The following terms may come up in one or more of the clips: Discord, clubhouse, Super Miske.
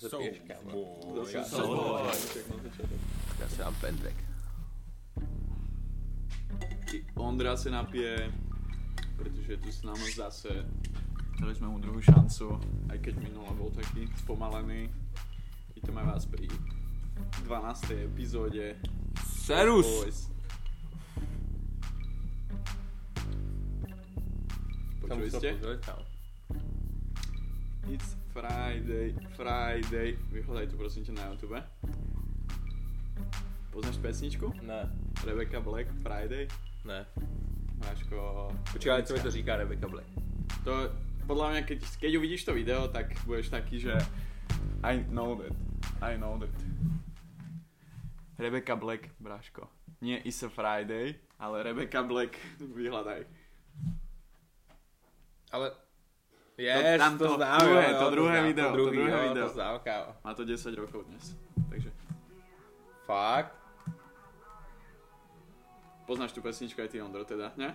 to se piješ, kámo. Já si dám pendrek. I Ondra se napije, protože tu s námi zase. Dali jsme mu druhou šancu, aj keď minule bol taký spomalený. Vítame vás pri 12. epizóde. Serus! Počuli ste? It's Friday. Vyhľadaj tu prosím ťa na YouTube. Poznáš pesničku? Ne. Rebecca Black, Friday? Ne. Máško... Počkaj, co mi to říká Rebecca Black? To podľa mňa, keď uvidíš to video, tak budeš taký, že I know that. Rebecca Black, bráško. Nie It's a Friday, ale Rebecca Black, vyhľadaj. Ale... Yes, tam to znám, to druhé video. To znám, kámo. Má to 10 rokov dnes, takže... Fakt? Poznáš tu pesničku aj ty, Ondro, teda, ne?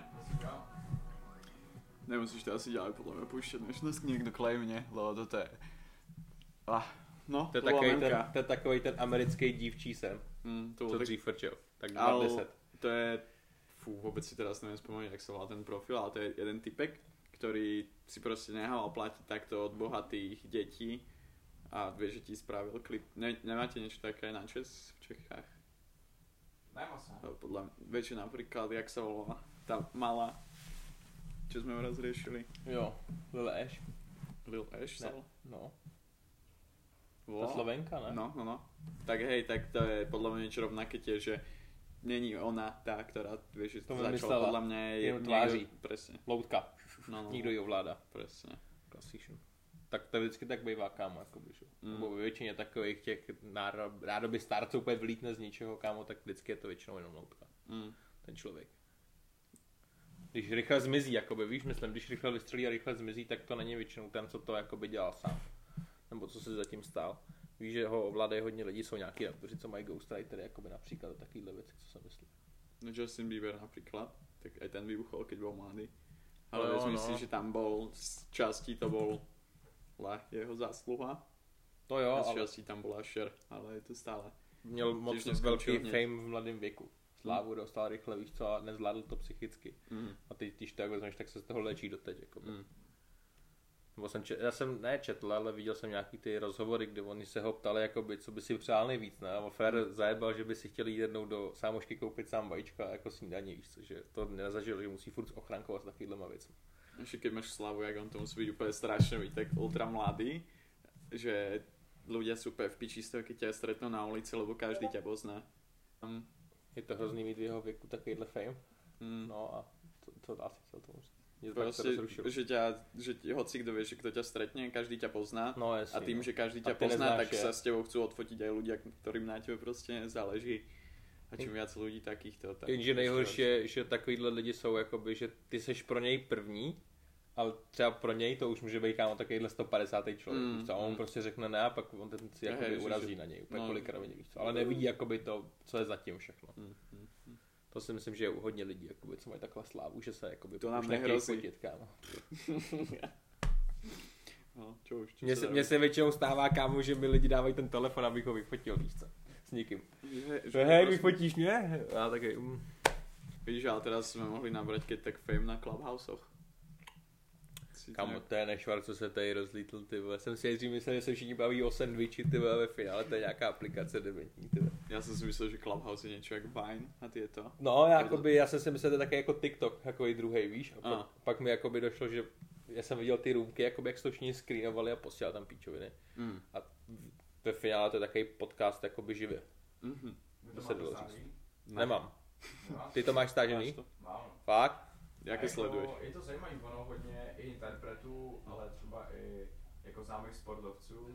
Nemusíš to asi ďalej podľa mňa púšťať, než nás niekto klejmne, lebo toto je... No, to je takovej ten americký dívčí sen, co dřív frčel, tak 2010. To je, vůbec si teda nevím vzpomenout, jak se volá ten profil, ale to je jeden typek, který si prostě nehal platit takto od bohatých dětí a dvě, že ti spravil klip. Ne, nemáte něco také na čes v Čechách? Nemusím. Podle mě, větší například, jak se volá ta malá, co jsme rozřešili. Jo, Lil Ash se volá? No. Wow. Ta Slovenka, ne? No. Tak hej, tak to je podľa mňa niečo rovnaké tie, že není ona tá, ktorá, vieš, to začala, podľa mňa je tváří, presne. Loutka, no. Nikdo ju ovláda. Presne. Klasično. Tak to vždycky tak bývá, kámo, jakoby, že? Bo většině takových těch rádoby starců úplně vlítne z ničeho, kámo, tak vždycky je to většinou jenom loutka. Ten člověk. Když rychle zmizí, jakoby, víš, myslím, když rychle vystřelí a rychle zmizí, tak to není většinou ten, co to jakoby dělal sám. Nebo co se zatím stál. Víš, že ho ovládají hodně lidí, jsou nějaký autoři, co mají ghostwritery, jakoby například takovýhle věci, co jsem myslel. No Justin Bieber například, tak i ten vybuchol, keď byl mladý. Ale no, myslím si, že tam byl, z částí to byl jeho zásluha. To jo, z částí tam byl Asher, ale je to stále. Měl moc velký fame v mladém věku. Slávu dostal rychle, víš co, a nezvládl to psychicky. A teď, když to vezmeš, tak se z toho léčí doteď, jakoby. Já jsem nečetl, ale viděl jsem nějaký ty rozhovory, kde oni se ho ptali, jakoby, co by si přál nejvíc, ne? A Frér zajebal, že by si chtěl jít jednou do sámošky koupit sám vajíčka jako snídaní, víš co, že to nezažil, že musí furt ochrankovat s takovýhlema věcmi. Ještě keď máš Slavu, jak on to musí být úplně strašně, být tak ultra mladý, že ľudia jsou úplně v piči z toho, keď tě stretnou na ulici, lebo každý tě pozná. Je to hrozný mít v jeho věku takovýhle fame, no a to dá si chtěl tomu říct. Prostě, že hocikdo vie, že kto ťa stretne, každý ťa pozná, no, jasný, a tým, že každý ťa pozná, tak sa s tebou chcú odfotiť aj ľudia, ktorým na tebe prostě záleží a čím viac ľudí takýchto. Tak jenže nejhorší je, že takovýhle lidi jsou jakoby, že ty seš pro něj první, ale třeba pro něj to už může být kámo takovýhle 150. člověk, a on prostě řekne ne a pak on ten si jakoby urazí na něj, úplně kolikrát, ale nevidí jakoby to, co je zatím všechno. To si myslím, že je u hodně lidí, jakoby, co mají takhle slávu, že se jakoby, to nám už nechtějí fotit, kámo. No, mně se většinou stává, kámo, že mi lidi dávají ten telefon, abych ho vyfotil, víš co? S někým. Hej, vyfotíš mě? A taky. Víš, ale teda jsme mohli nabrat keď tak fame na Clubhousech. Kámo, to je nešvar, co se tady rozlítl, ty vole. Jsem si jezdří myslel, že se všichni baví o sandwichi, ty vole, ve finále to je nějaká aplikace dementní, ty vole. Já jsem si myslel, že Clubhouse je něco jak Vine a ty je to. No, jakoby, já jsem si myslel, že to je také jako TikTok, jako i druhej, víš. A pak mi jakoby došlo, že já jsem viděl ty roomky, jakoby jak se to všichni screenovali a posílali tam píčoviny. A ve finále to je takový podcast jakoby živě. To se dalo říct. Nemám. Ty to máš stážený? Mám. Fakt? Jak je sleduješ? Je to zajímavý, ono hodně i interpretů, ale třeba i jako známých sportovců,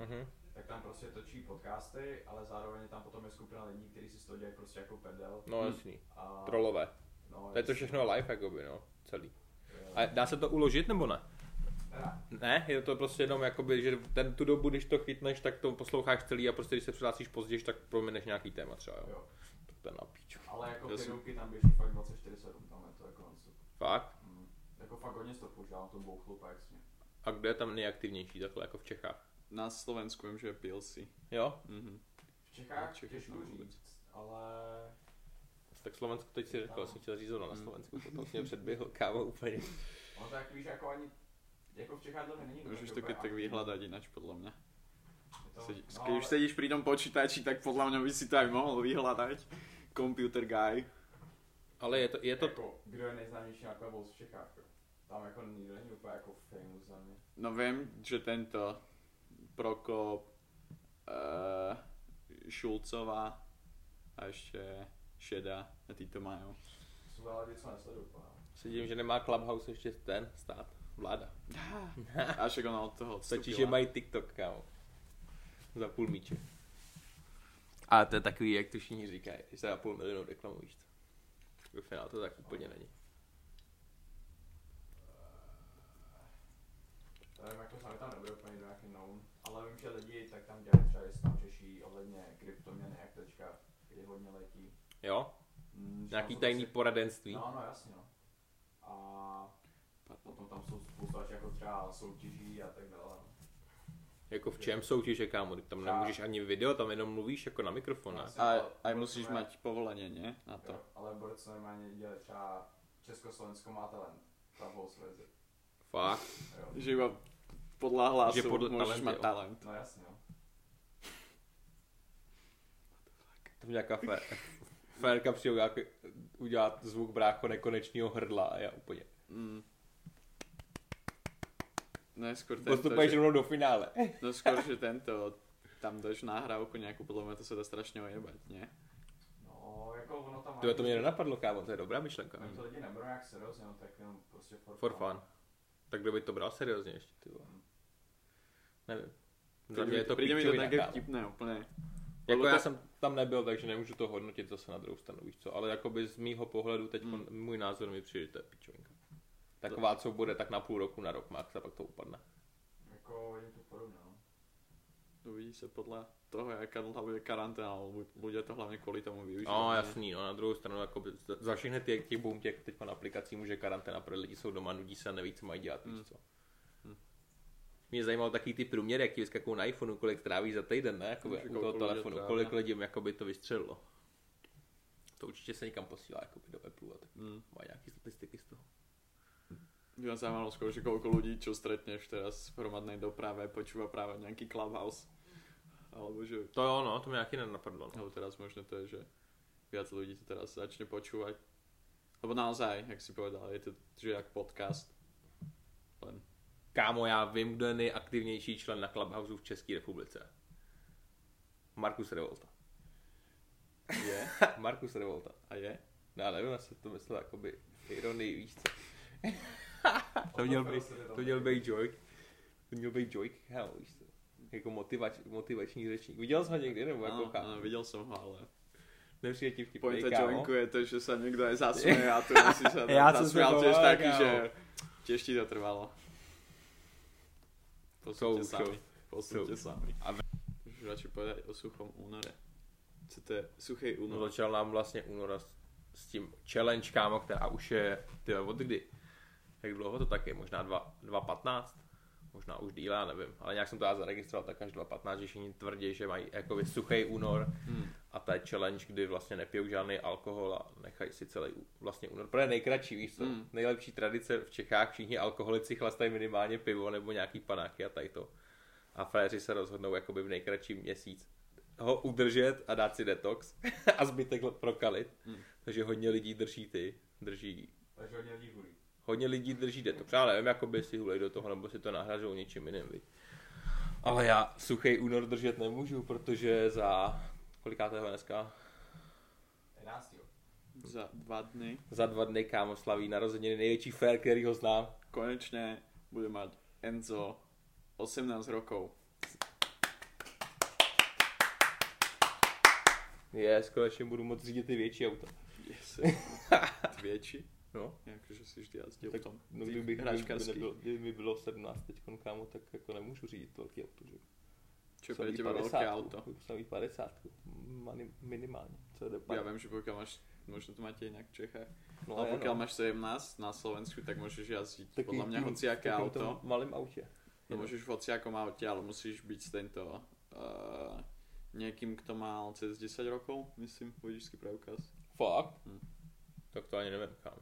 tak tam prostě točí podcasty, ale zároveň tam potom je skupina lidí, kteří si z toho dělají prostě jako prdel. No jasný, trolové. No, to je to všechno live jakoby, no, celý. A dá se to uložit nebo ne? Ne, je to prostě jenom jakoby, že tu dobu, když to chytneš, tak to posloucháš celý a prostě když se přihlásíš později, tak proměneš nějaký téma třeba, jo. To je na píču. Ale jako ty ruky tam běží fakt 24/7, tam je to jako super. Fakt? Jako fakt hodně stopů, že mám to bouchlu, jak. A kdo je tam nejaktivnější takhle jako v Čechách? na Slovensku vím, že je PLC. Jo? Mhm. V Čechách těžko říct, ale... Tak Slovensko teď si řekl, jsem chtěl říct na Slovensku, potom mě předběhl káva úplně. No tak víš, jako ani... Jako v Čechách dlouho není. Můžeš to tak vyhledat inač, podle mě. Když no, už sedíš pri tom počítači, tak podle mě by si to aj mohl vyhledat. Computer guy. Ale je to... Jako, kdo je nejznámější na Clubhouse v Čechách? Tam jako není úplně jako famous za mě. No vím, že tento Prokop, Šulcová a ještě Šeda a ty to mají. Jsou ale věc, co nesledují. Sedím, že nemá Clubhouse ještě ten stát. Vláda. Až jako ona od toho odstupila. Stačí, že mají TikTok, kámo. Za půl míče. A to je takový, jak to všichni říkají, že se za 500 000 reklamujíš. Ve finále to tak úplně není. Nevím, jako sami tam nebude úplně nějaký known, ale vím, že lidi tak tam dělají třeba, jestli tam Češí ohledně kryptoměny, jak teďka, kdy hodně letí. Jo? Nějaký tajný poradenství. No, jasně, no. A potom tam jsou spousta jako třeba soutěží a tak dále. Jako v čem soutěže, kámo? Tam nemůžeš ani video, tam jenom mluvíš jako na mikrofon, ne? A musíš mít povolení, ne? Na to. Jo, ale borec normálně dělá třeba Československo má talent. Clubhouse verzi. Fakt? Jo. Že iba podle hlasu můžeš mít talent. No jasně, jo. Tam nějaká férka přijde udělat zvuk brácho nekonečného hrdla a já úplně. Postupuješ rovnou do finále. No skoro, že tento, tam dáš náhrávku nějakou, podle mě to se dá strašně ojebat, ne? No, jako ono tam... To mě nenapadlo, kámo, to je dobrá myšlenka. To lidi neberou nějak seriózně, tak jenom prostě for fun. Tak kdo by to bral seriózně ještě, ty vole. Nevím. Za mě je to píčovina, kámo. Vtipné, úplně. Jako já jsem tam nebyl, takže nemůžu to hodnotit zase na druhou stranu, víš co, ale jakoby z mýho pohledu teď můj názor mi přijde, to je píčovinka. Taková, co bude tak na půl roku, na rok max a pak to upadne. Jako je to podobné, no. Uvidí se podle toho, jaká bude karanténa, ale bude to hlavně kvůli tomu využívat. No jasný, no, na druhou stranu, jako za všechny těch boomtěch teď na aplikací může karanténa, protože lidi jsou doma, nudí se a neví, co mají dělat, víš co. Mě zajímalo taky ty průměry, jak ti vyskakují na iPhoneu, kolik trávíš za týden, ne? Jakoby, u toho telefonu, kolik lidí jakoby to vystřelilo. To určitě se někam posílá jakoby do Apple a tak. Má nějaké statistiky z toho. Dívam sa malo skôr, že koľko ľudí, čo stretneš teraz v hromadnej doprave, počúva práve nejaký Clubhouse. Alebo že... To je ono, to mi nejaký nenapadlo. Alebo teraz možno to je, že viac ľudí to teraz začne počúvať. Lebo naozaj, jak si povedal, je to že jak podcast. Len... Kámo, já vím, kdo je nejaktivnější člen na Clubhouse v České republice. Markus Revolta. Je? Markus Revolta. A je? No, ale nevím, asi to myslel jakoby ironii, víš co? To měl být joke, hej, jako motivační řečník. Viděl jsi ho někdy, nebo jako kámo? Ano, viděl jsem ho, ale... Nepřijde ti vtipný, kámo. Pointa joke je to, že se někdo je zasměje a to musíš se zasměl těž taky, že těž ti to trvalo. Posuňte sami. Už radši povedať o suchom únore. Co to je suchý únor? No začal nám vlastně února s tím challenge, kámo, která už je, tyhle, od kdy? Jak dlouho to tak je? Možná 2.15? Možná už díl, já nevím. Ale nějak jsem to já zaregistroval tak až 2.15, že všichni tvrdí, že mají jakoby suchý únor a to je challenge, kdy vlastně nepijou žádný alkohol a nechají si celý vlastně únor. Protože nejkratší, víš co? Nejlepší tradice v Čechách, všichni alkoholici chlastají minimálně pivo nebo nějaký panáky a tady to. A fréři se rozhodnou jakoby v nejkratším měsíc ho udržet a dát si detox a zbytek prokalit. Takže hodně lidí drží. Takže hodně lidí drží detox. Já nevím, jakoby si hulej do toho, nebo si to nahražou něčím jiným. Ale já suchý únor držet nemůžu, protože za... Kolikátého dneska? 11. Za dva dny, kámo, slaví narozeniny největší fér, který ho znám. Konečně bude mít Enzo 18 rokov. Yes, konečně budu moct řídit ty větší auta. Yes. Větší? No, jakože si vždy jezdil v tom. No, kdyby mi bylo 17 teď, kámo, tak jako nemůžu řídit velký auto, že? Čo, pro těba velké auto? Musím mít 50, minimálně. Já vím, že pokud máš, možná to máte jinak v Čechách, no, ale pokud máš 17 na Slovensku, tak můžeš jezdit podle mě hocijaké auto. V malém autě. No můžeš voci jako má odtě, ale musíš být stejně to. Někým, kto má cez 10 rokov, myslím, vodičský preukaz. Fakt? Hm. Tak to ani nevím kam.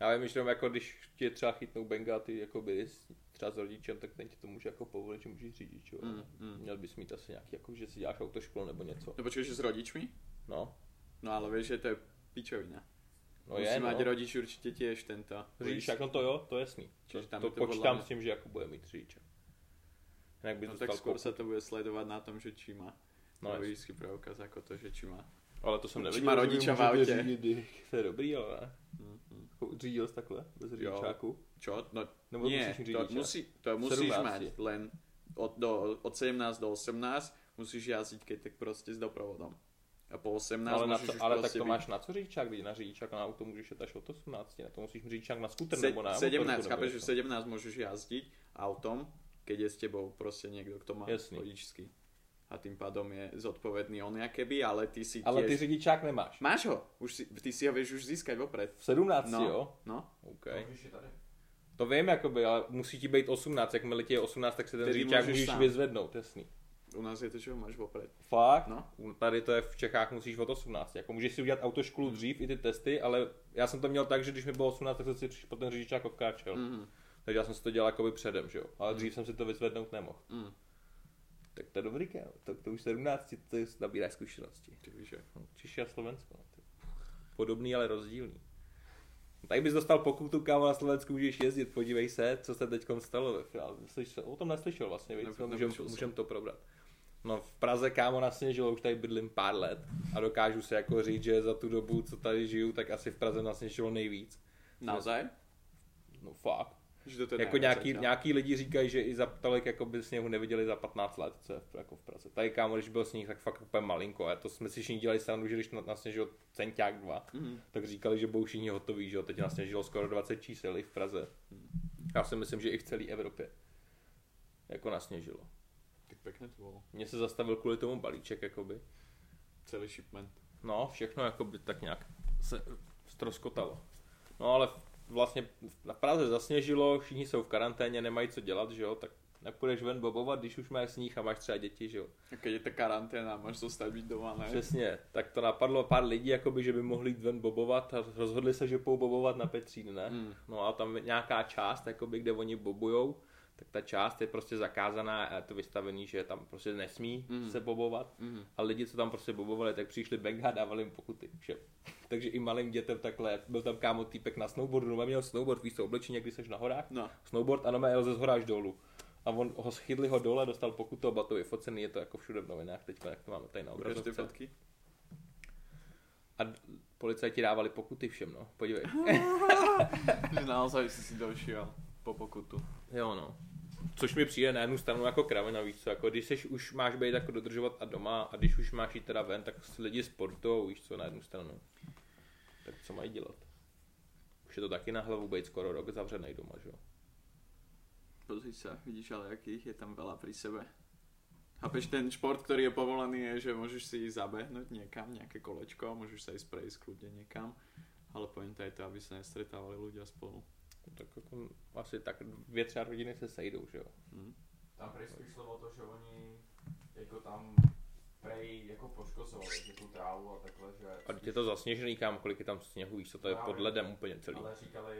Já vím, že jako když tě třeba chytnou bengáty, jako bys třeba s rodičem, tak ten ti to může jako povolit, že můžeš řídit, čo? Měl bys mít asi nějaký, jako že si děláš autoškolu nebo něco. No počkej, že s rodičmi? No. No ale víš, že to je pičovina. No musí je, mít no. Rodič určitě těž tento. Řidič, jako to jo, to je jasný. To počítám s tím, že jako bude mít řidiče. No tak skoro se to bude sledovat na tom, že čí má. No vždycky preukaz jako to, že čí má. Ale to jsem neviděl, má rodiče v autě. To je dobrý, ale ne? Řídil jsi takhle? Bez řidičáku? Čo? No, nebo ne, to musíš mít len od 17 do 18 musíš jazdit, keď tak prostě s doprovodem. A po 18 ale musíš co, ale tak to být. Máš na co řidičák, když na řidičák na auto můžeš jet až od 18, na to musíš řidičák na skuter nebo na auto. 17, chápeš, že v 17 můžeš jazdit autom, keď je s tebou prostě někdo, kdo má rodičský. A tím pádom je zodpovědný on jakoby, ale ty si ale ty řidičák nemáš. Máš ho, už si, ty si ho víš už získat opřed. V 17, no, jo? No, okay. To vím jakoby, ale musí ti být 18, jakmile ti je 18, tak se ten řidičák můžeš vyzvednout, jasný. U nás je to, že ho máš opřed. Fakt? No. Tady to je v Čechách musíš od 18, jako můžeš si udělat autoškolu dřív i ty testy, ale já jsem to měl tak, že když mi bylo 18, tak jsem si potom ten řidičák obkáčel. Takže já jsem si to dělal jakoby předem, že jo, ale dřív jsem si to vyzvednout nemohl. Tak to je dobrý, kámo. To už 17, to nabíráš zkušenosti. Češi a Slovensko. Podobný, ale rozdílný. Tak bys dostal pokutu, kámo, na Slovensku můžeš jezdit, podívej se, co se teďkon stalo ve finále. O tom neslyšel vlastně, můžem to probrat. No v Praze, kámo, nasněžilo, už tady bydlím pár let a dokážu si jako říct, že za tu dobu, co tady žiju, tak asi v Praze nasněžilo nejvíc. Naozaj? No fakt. Jako nějaký lidi říkají, že i za tolik jako by sněhu neviděli za 15 let, co je jako v Praze. Tady kámo, když byl sníh, tak fakt úplně malinko. A to jsme si všichni dělali srandu, že když nasněžilo centák 2, tak říkali, že budou všichni hotoví, že jo. Teď nasněžilo skoro 20 čísel i v Praze. Já si myslím, že i v celé Evropě jako nasněžilo. Tak pěkně to bylo. Mně se zastavil kvůli tomu balíček, jakoby. Celý shipment. No, všechno jakoby tak nějak se ztroskotalo. No ale vlastně na Praze zasněžilo, všichni jsou v karanténě, nemají co dělat, že jo, tak nepůjdeš ven bobovat, když už máš sníh a máš třeba děti, že jo. Tak je ta karanténa, máš zůstat být doma, ne? Přesně, tak to napadlo pár lidí, jakoby, že by mohli jít ven bobovat a rozhodli se, že půjdou bobovat na Petřín, ne? No a tam nějaká část, jakoby, kde oni bobujou, tak ta část je prostě zakázaná a je to vystavený, že tam prostě nesmí se bobovat a lidi, co tam prostě bobovali, tak přišli benga a dávali jim pokuty, že? Takže i malým dětem takhle, byl tam kámo týpek na snowboardu, no měl snowboard, víš co, oblečení, když seš na horách, no. Snowboard a no měl ze zhoráš dolů. A on ho schytli ho dole, dostal pokutu a byl to vyfocený, je to jako všude v novinách teďka, jak to máme tady na obrazovce. Fotky? A policajti dávali pokuty všem, no, podívej. Naozaj jsi si došel po pokutu. Jo no. Což mi přijde na jednu stranu jako kravina, víš co, jako když seš, už máš být jako dodržovat a doma a když už máš jít teda ven, tak lidi sportujou, víš co, na jednu stranu. Tak co mají dělat? Už je to taky na hlavu být skoro rok zavřenej doma, že jo? Pozri se, vidíš ale jakých je tam veľa pri sebe. Chápeš, ten šport, který je povolený je, že můžeš si jít zabehnout někam, nějaké kolečko, můžeš se jít prejít kludně někam, ale pointa je to, aby se nestretávali ľudia spolu. Tak jako asi tak 2-3 rodiny se sejdou, že jo? Tam prej spíš slovo to, že oni jako tam prej jako poškozovali, že tu trávu a takhle, že... A teď je to zasněžený, kam, kolik je tam sněhu, víš co, to je pod ledem úplně celý. Ale říkali,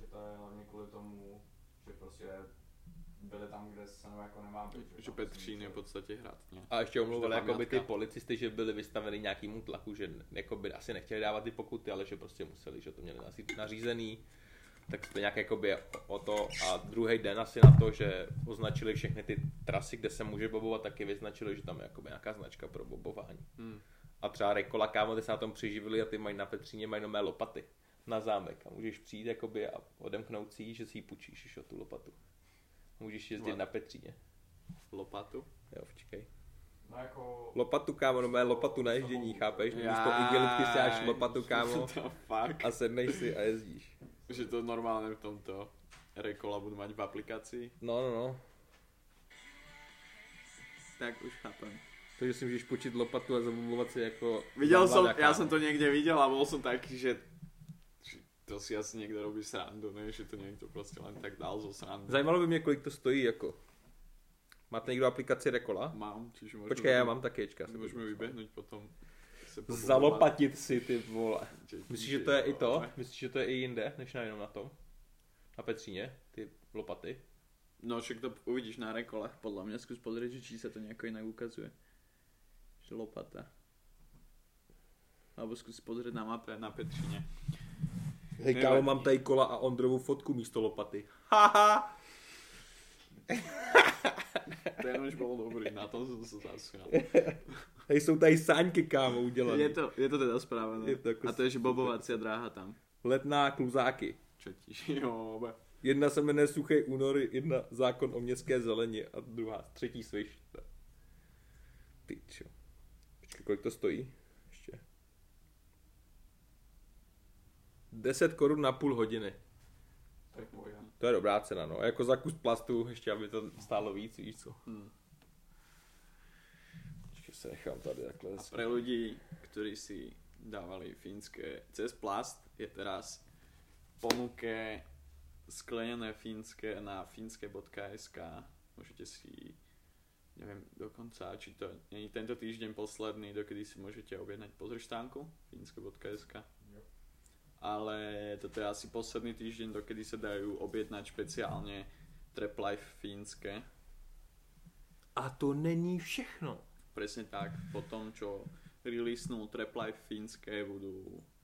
že to je hlavně kvůli tomu, že prostě byli tam, kde se jako nemá být. Že Petřín je v podstatě hrad. A ještě omluvili jakoby ty policisty, že byli vystaveni nějakému tlaku, že jakoby asi nechtěli dávat ty pokuty, ale že prostě museli, že to měli asi nařízený. Tak to nějak jakoby o to a druhý den asi na to, že označili všechny ty trasy, kde se může bobovat, taky vyznačili, že tam je jakoby nějaká značka pro bobování. A třeba Rekola, kámo, ty se na tom přeživili a ty mají na Petříně mají nové lopaty na zámek a můžeš přijít jakoby a odemknout si ji, že si ji půjčíš, jo, tu lopatu. Můžeš jezdit na Petříně. Lopatu? Jo, počkej. No jako... Lopatu, kámo, no má lopatu na ježdění, chápeš? Místo igelitky si dáš lopatu, kámo, a sedneš si a jezdíš. Že to normálně v tomto Rekola budu mít v aplikaci. No. Tak už chápem. Takže si můžeš počít lopatu a zabudlovat si jako... Viděl jsem, já jsem to někde viděl a byl jsem taky, že to si asi někde robí srandu, ne? Že to někdo prostě len tak dál zo srandu. Zajímalo by mě, kolik to stojí jako. Máte někdo aplikaci Rekola? Mám, čiže možná. Počkej, já mám taky, čka. Můžeme vyběhnout potom. Zalopatit si, ty vole. Myslíš, že to je i to? Myslíš, že to je i jinde, než na jenom na tom? Na Petříně, ty lopaty? No, však to uvidíš na Rekolech, podle mě. Zkus podřít, že či se to nějak jinak ukazuje. Že lopata. Alebo zkus podřít na mapě na Petříně. Hej, kámo, mám tady kola a Ondrovou fotku místo lopaty. Haha! To jenom už bylo dobrý, na tom jsem se zasměl. Hej, jsou tady sáňky, kámo, udělané. Je to teda správně. Jako a to je, že bobovací dráha tam. Letná kluzáky. Četíš, jo, be. Jedna se jmenuje Suchej únory, jedna zákon o městské zeleni a druhá, třetí sviš. Ty čo. Počkej, kolik to stojí? Ještě. 10 korun na půl hodiny. To je dobrá cena, no. Jako za kus plastu, ještě aby to stálo víc, víš co. Ještě se nechám tady takhle. A pro lidi, kteří si dávali finské cez plast, je teraz ponuke skleněné finské na finske.sk. Můžete si, nevím dokonce, či to není tento týždeň posledný, dokedy si můžete objednať pozrštánku finske.sk. Ale toto je asi posledný týždeň, dokedy sa dajú objednať špeciálne Trap Life fínske. A to není všechno. Presne tak, po tom, čo releasenú Trap Life fínske,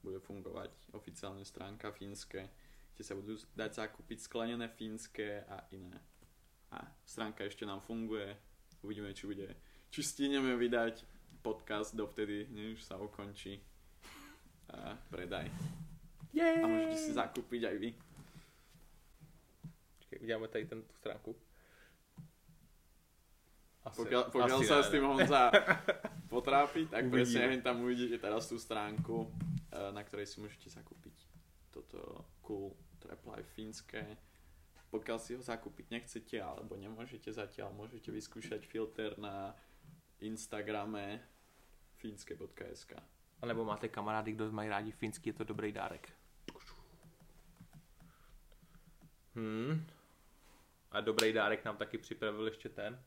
bude fungovať oficiálne stránka fínske, kde sa budú dať zakúpiť sklenené fínske a iné. A stránka ešte nám funguje, uvidíme, či stihneme vydať podcast dovtedy, než sa ukončí predaj. Jej. A můžete si zakupit aj vy. Počkej, uděláme tady tu stránku. Pokud se s tím Honza potrápí, tak přesně tam uvidíte teda tu stránku, na které si můžete zakupit toto cool Trap Life finské. Pokud si ho zakupit nechcete, alebo nemůžete zatím, můžete vyzkoušet filtr na Instagrame finske.sk. A nebo máte kamarády, kdo mají rádi finský, je to dobrý dárek. A dobrý dárek nám taky připravil ještě ten.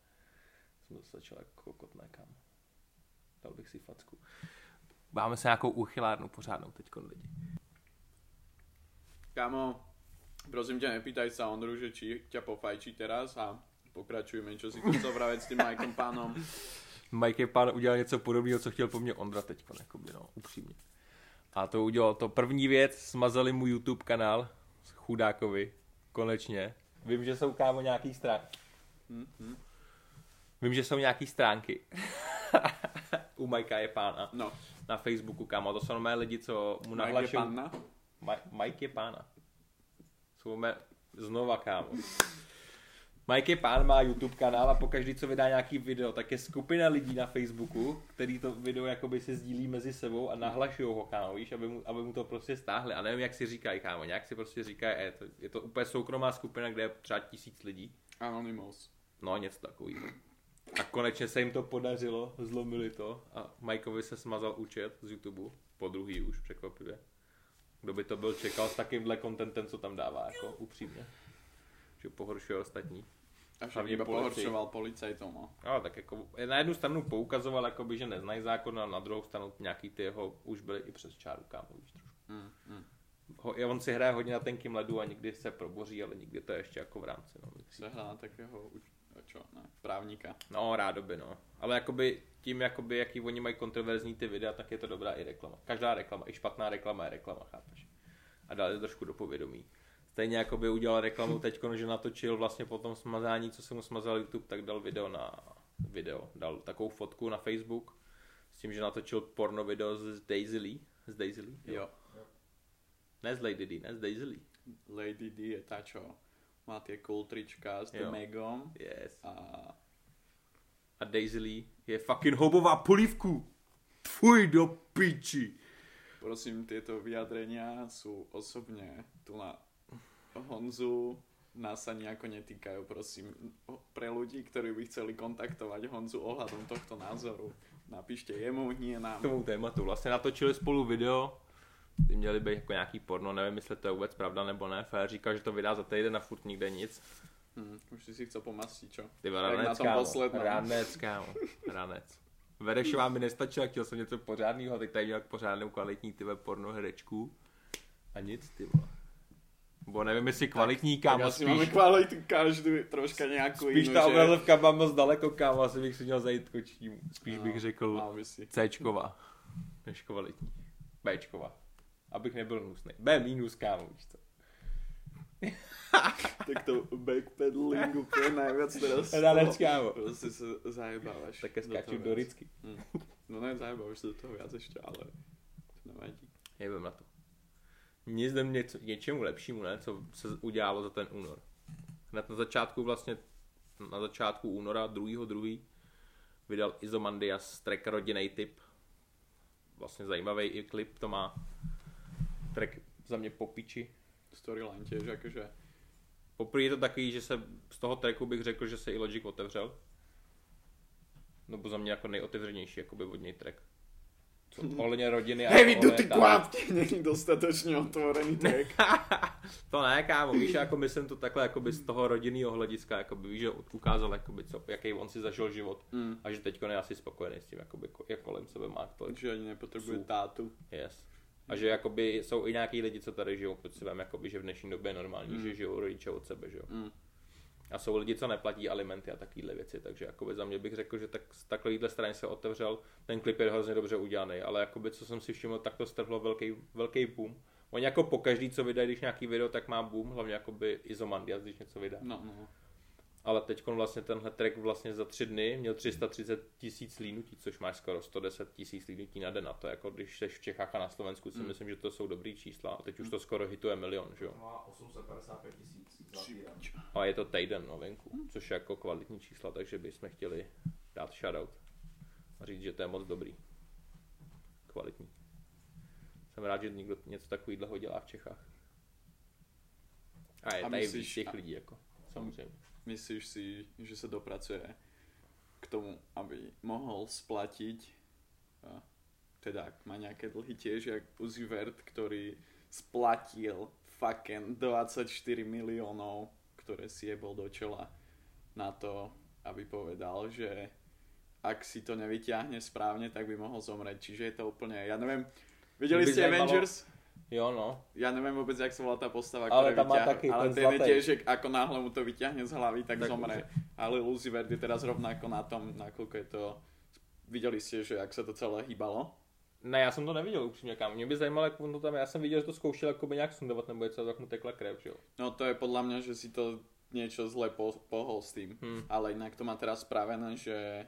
Jsem to začal jako kokot nekam. Dal bych si facku. Máme se nějakou úchylárnu pořádnou teďkon lidi. Kámo, prosím tě, nepýtaj se Ondru, že či tě pofajčí teraz a pokračujeme, čo si chcel pravit s tím Mikem pánom. Mike pán udělal něco podobného, co chtěl po mně Ondra teďko, jakoby, no, upřímně. A to udělal to. První věc, smazali mu YouTube kanál chudákovi, konečně. Vím, že jsou, kámo, nějaký stránky. Vím, že jsou nějaký stránky. U Majka je pána. No. Na Facebooku, kámo, to jsou mé lidi, co mu nahlašují. Mike je pána. Jsou mé znova, kámo. Mike Pán má YouTube kanál a pokaždý, co vydá nějaký video, tak je skupina lidí na Facebooku, který to video jakoby se sdílí mezi sebou a nahlašujou ho, kámo, víš, aby mu to prostě stáhli. A nevím, jak si říkají, kámo, nějak si prostě říkají, je to úplně soukromá skupina, kde je třeba 1000 lidí. Anonymous. No, něco takového. A konečně se jim to podařilo, zlomili to a Mikeovi se smazal účet z YouTube, po druhý už, překvapivě. Kdo by to byl čekal s takýmhle contentem, co tam dává, jako upřímně. Že pohoršuje ostatní. A však iba pohoršoval policajtom. No, tak jako, na jednu stranu poukazoval, jakoby, že neznají zákon, a na druhou stranu nějaký ty jeho už byly i přes čáru, kámo, víš trošku. On si hraje hodně na tenkým ledu a někdy se proboří, ale někdy to je ještě jako v rámci. No, se hrá takého právníka. No, rádoby, no. Ale jakoby tím, jakoby, jaký oni mají kontroverzní ty videa, tak je to dobrá i reklama. Každá reklama, i špatná reklama je reklama, chápeš? A dali to trošku do povědomí. Stejně jako by udělal reklamu teďko, že natočil vlastně po tom smazání, co se mu smazal YouTube, tak dal dal takovou fotku na Facebook s tím, že natočil porno video z Daisy Lee. Z Daisy Lee? Jo. Ne z Lady D, ne z Daisy Lee. Lady D je ta, čo má ty cool trička s The Megom. Yes. A Daisy Lee je fucking hobová polívku. Tfuj do piči. Prosím, tyto vyjadrenia jsou osobně tu na Honzu, nás sa nejako netýkajú, prosím. Pre ľudí, ktorí by chceli kontaktovať Honzu ohľadom tohto názoru, napíšte jemu, nie nám. K tomu tématu. Vlastne natočili spolu video, měly být jako nějaký porno, nevím, jestli to je vůbec pravda nebo ne. Fér říkal, že to vydá za týden a furt nikde nic. Už si chcel pomastí, čo? Ty ranec, kámo. Ranec. Verešová mi nestačila, chtěl jsem něco pořádného, a teď tady dělal pořádnou kvalitní tyhle porno herečku. A nic, ty vole. Bo nevím, jestli kvalitní, kámo, tak spíš... Tak asi kvalitní každý, troška nějakou jinou, že... Spíš ta obrazovka mám moc daleko, kámo, asi bych si měl zajít kočím. Spíš no, bych řekl C-čková, než kvalitní. B-čková. Abych nebyl hnusnej. B minus, kámo, víš co? Tak to backpedaling úplně najviac teraz. Ranec, kámo. Prostě se zajebáváš. Také skáču do ricky. No ne, zajebáváš se do toho viac ještě, ale... To nevadí. Jebem na to. Nic něčemu lepšímu, ne, co se udělalo za ten únor. Hned na začátku vlastně, na začátku února 2.2. vydal Izomandias track Rodinnej typ. Vlastně zajímavý i klip to má. Track za mě po piči. Storyline těž, jakože. Poprvé je to takový, že se z toho tracku bych řekl, že se i Logic otevřel. No bo za mě jako nejotevřenější jakoby od něj track. Ohledně rodiny a Hevidu, ty kvávky, není dostatečně otvorený track. To ne, kámo, víš, jako myslím to takhle jakoby z toho rodinného hlediska, jakoby, víš, že ukázal, jakoby, co, jaký on si zažil život a že teďko je asi spokojený s tím, jakoby, jak kolem sebe má tolik. Že ani nepotřebuje tátu. Yes. A že jakoby, jsou i nějaký lidi, co tady žijou, protože si vem, jakoby, že v dnešní době je normální, že žijou rodiče od sebe, že jo. A jsou lidi, co neplatí alimenty a takovéhle věci, takže jakoby za mě bych řekl, že tak, z takovéhle strany se otevřel, ten klip je hrozně dobře udělaný, ale jakoby, co jsem si všiml, tak to strhlo velký boom. Oni jako po každý, co vydají, když nějaký video, tak má boom, hlavně jakoby Izomandias, když něco vydá. No. Ale teďkon vlastně tenhle track vlastně za 3 dny měl 330 000 línutí, což máš skoro 110 000 línutí na den, a to jako když seš v Čechách a na Slovensku, si myslím, že to jsou dobrý čísla, a teď už to skoro hituje milion, že jo. Má 855 000. A je to týden no venku, což je jako kvalitní čísla, takže bychom chtěli dát shoutout a říct, že to je moc dobrý. Kvalitní. Jsem rád, že někdo něco takovýhleho dělá v Čechách. A je a tady víc těch lidí jako, samozřejmě. Myslíš si, že se dopracuje k tomu, aby mohl splatiť, teda má nějaké dlhy tiež, jak Uzi Vert, který splatil fucking 24 milionů, které si jebol do čela na to, aby povedal, že ak si to nevyťahne správně, tak by mohl zomřít. Čiže je to úplně, já nevím, viděli jste Avengers? Jo no. Já nevím vůbec, jak se volá ta postava, která vyťahne, ale ten je tiež, že ako náhle mu to vyťahne z hlavy, tak zomre. Ale Uzi Vert je teraz rovnako na tom, nakoľko je to... Viděli jste, že jak se to celé hýbalo? Ne, já jsem to neviděl upřímně, kámo. Mě by zajímalo, jak on to tam... Já jsem viděl, že to zkoušel jakoby nějak sundovat, nebo něco, tak mu tekla krev, že jo? No to je podle mě, že si to něco zle pohol s tím. Ale jinak to má teraz spravené, že...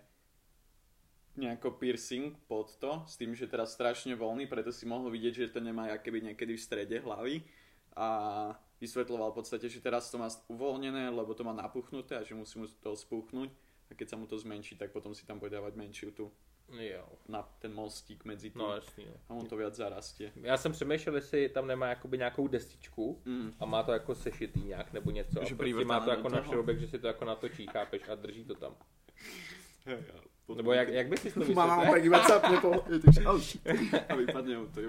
nejako piercing pod to, s tým, že teraz strašne voľný, preto si mohol vidieť, že to nemá jakoby niekedy v strede hlavy, a vysvetľoval v podstate, že teraz to má uvoľnené, lebo to má napuchnuté a že musí mu to spuchnúť, a keď sa mu to zmenší, tak potom si tam bude dávať menšiu tú, na ten mostík mezi tím, no, jasný, a on to viac zarastie. Já jsem přemýšlel, jestli tam nemá jakoby nějakou destičku a má to jako sešitý nějak nebo něco, že a prostě má to jako na šroubek, že si to jako natočí, chápeš, a drží to tam. Nebo jak bys si to vysvětlil? Mám tak WhatsApp nebo... A vypadne mu to.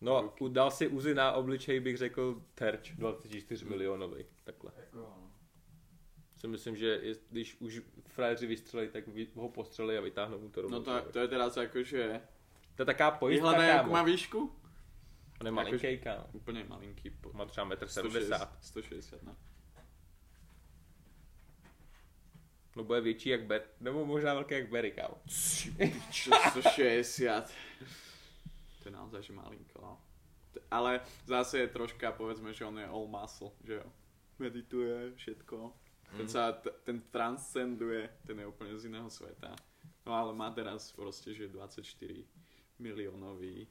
No, dal si Uzi na obličej, bych řekl, terč 24 milionový. Takhle. Si myslím, že když už frajeři vystřelí, tak ho postřelí a vytáhnou mu to rovnou. No to je teda jakože... To je taká pojistka, kámo. Vyhledá, jak má výšku? On je malinký, kámo. Úplně malinký. Má třeba 1,70 m. 160, no. No bude větší jak Ber, nebo možná velký jak Berry, kámo. 160. To je naozaj, že malinko. Ale zase je troška, povedzme, že on je all muscle, že jo. Medituje, všetko. Ten transcenduje, ten je úplně z jiného světa. No ale má teraz prostě, že 24 milionový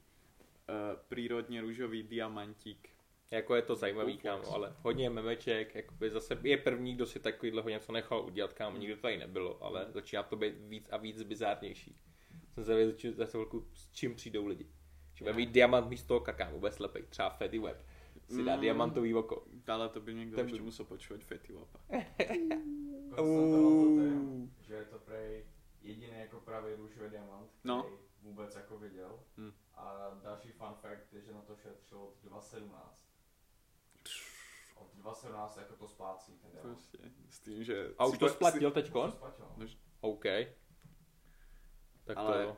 prírodně růžový diamantík. Jako je to zajímavý, kámo, ale hodně memeček, jakoby zase je první, kdo si takovýhleho něco nechal udělat, kámo, nikdy to tady nebylo, ale začíná to být víc a víc bizárnější. Jsem zavěděl za chvilku, s čím přijdou lidi. Že bude mít diamant místo oka, kámo, bude slepej, třeba Fetty Web, si dá diamantový oko. Dále to by někdo ještě musel počívat Fetty Web. Že je to prej jediný jako pravý růžový diamant, který vůbec jako viděl. A další fun fact je, že na to šetřil od 2017. Od 2017 jako to splácí ten demo. S tím, že... A už to splatil teďkon? OK. Tak ale... to...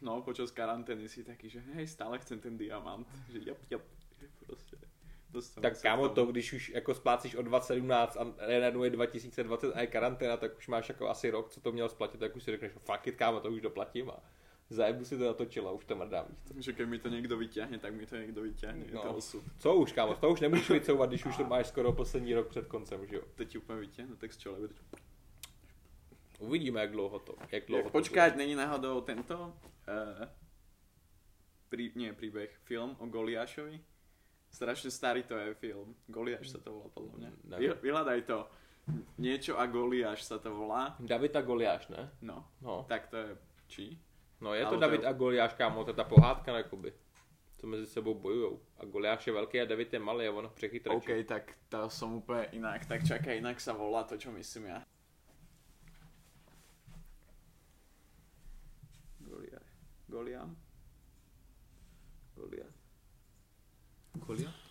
No, počas karantény si taky, že hej, stále chcem ten diamant. Že jop. Prostě. Tak kámo, to když už jako splácíš od 2017 a najednou je 2020 a je karanténa, tak už máš jako asi rok, co to měl splatit, tak už si řekneš, fuck it, kámo, to už doplatím a zajebu si to natočila, už to mrdá víc. Že když mi to někdo vyťahne, tak mi to někdo vyťahne, no. Je to osud. Co už, kámo, to už nemůžeš vycouvat, když už to máš skoro poslední rok před koncem, že jo? Teď úplně vyťahne, tak z čelevy teď... Uvidíme, jak dlouho to. Počkat, není náhodou tento příběh, film o Goliášovi? Strašně starý to je film. Goliáš se to volá podle mě. Vyhľadaj to. Niečo a Goliáš sa to volá. David a Goliáš, ne? No. Tak to je čí? No je to David a Goliáš, kámo, to je ta pohádka jakoby. Co mezi sebou bojujou. A Goliáš je velký a David je malý a on přechytračí. OK, tak to som úplně inak. Tak čakaj, inak sa volá to, čo myslím ja.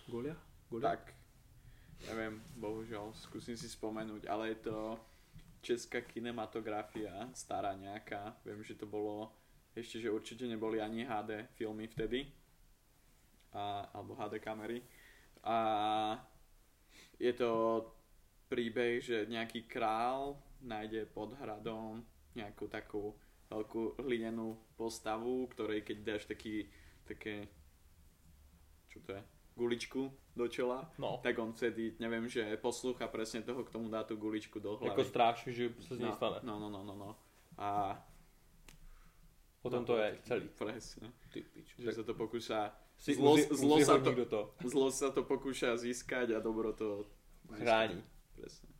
Goliáš? Tak, neviem, bohužiaľ, skúsim si spomenúť, ale je to česká kinematografia, stará nejaká, viem, že to bolo, ešte, že určite neboli ani HD filmy vtedy, alebo HD kamery, a je to príbeh, že nejaký král nájde pod hradom nejakú takú veľkú hlinenú postavu, ktorej keď dáš také čo to je, guličku do čela, no. Tak on vtedy, neviem, že poslucha presne toho, k tomu dá tú guličku do hlavy. Jako stráši, že sa z nej stane. No. A... Potom to je celý. Presne. Že sa to pokúša... Zlo sa to pokúša získať a dobro to... Chrání. Presne.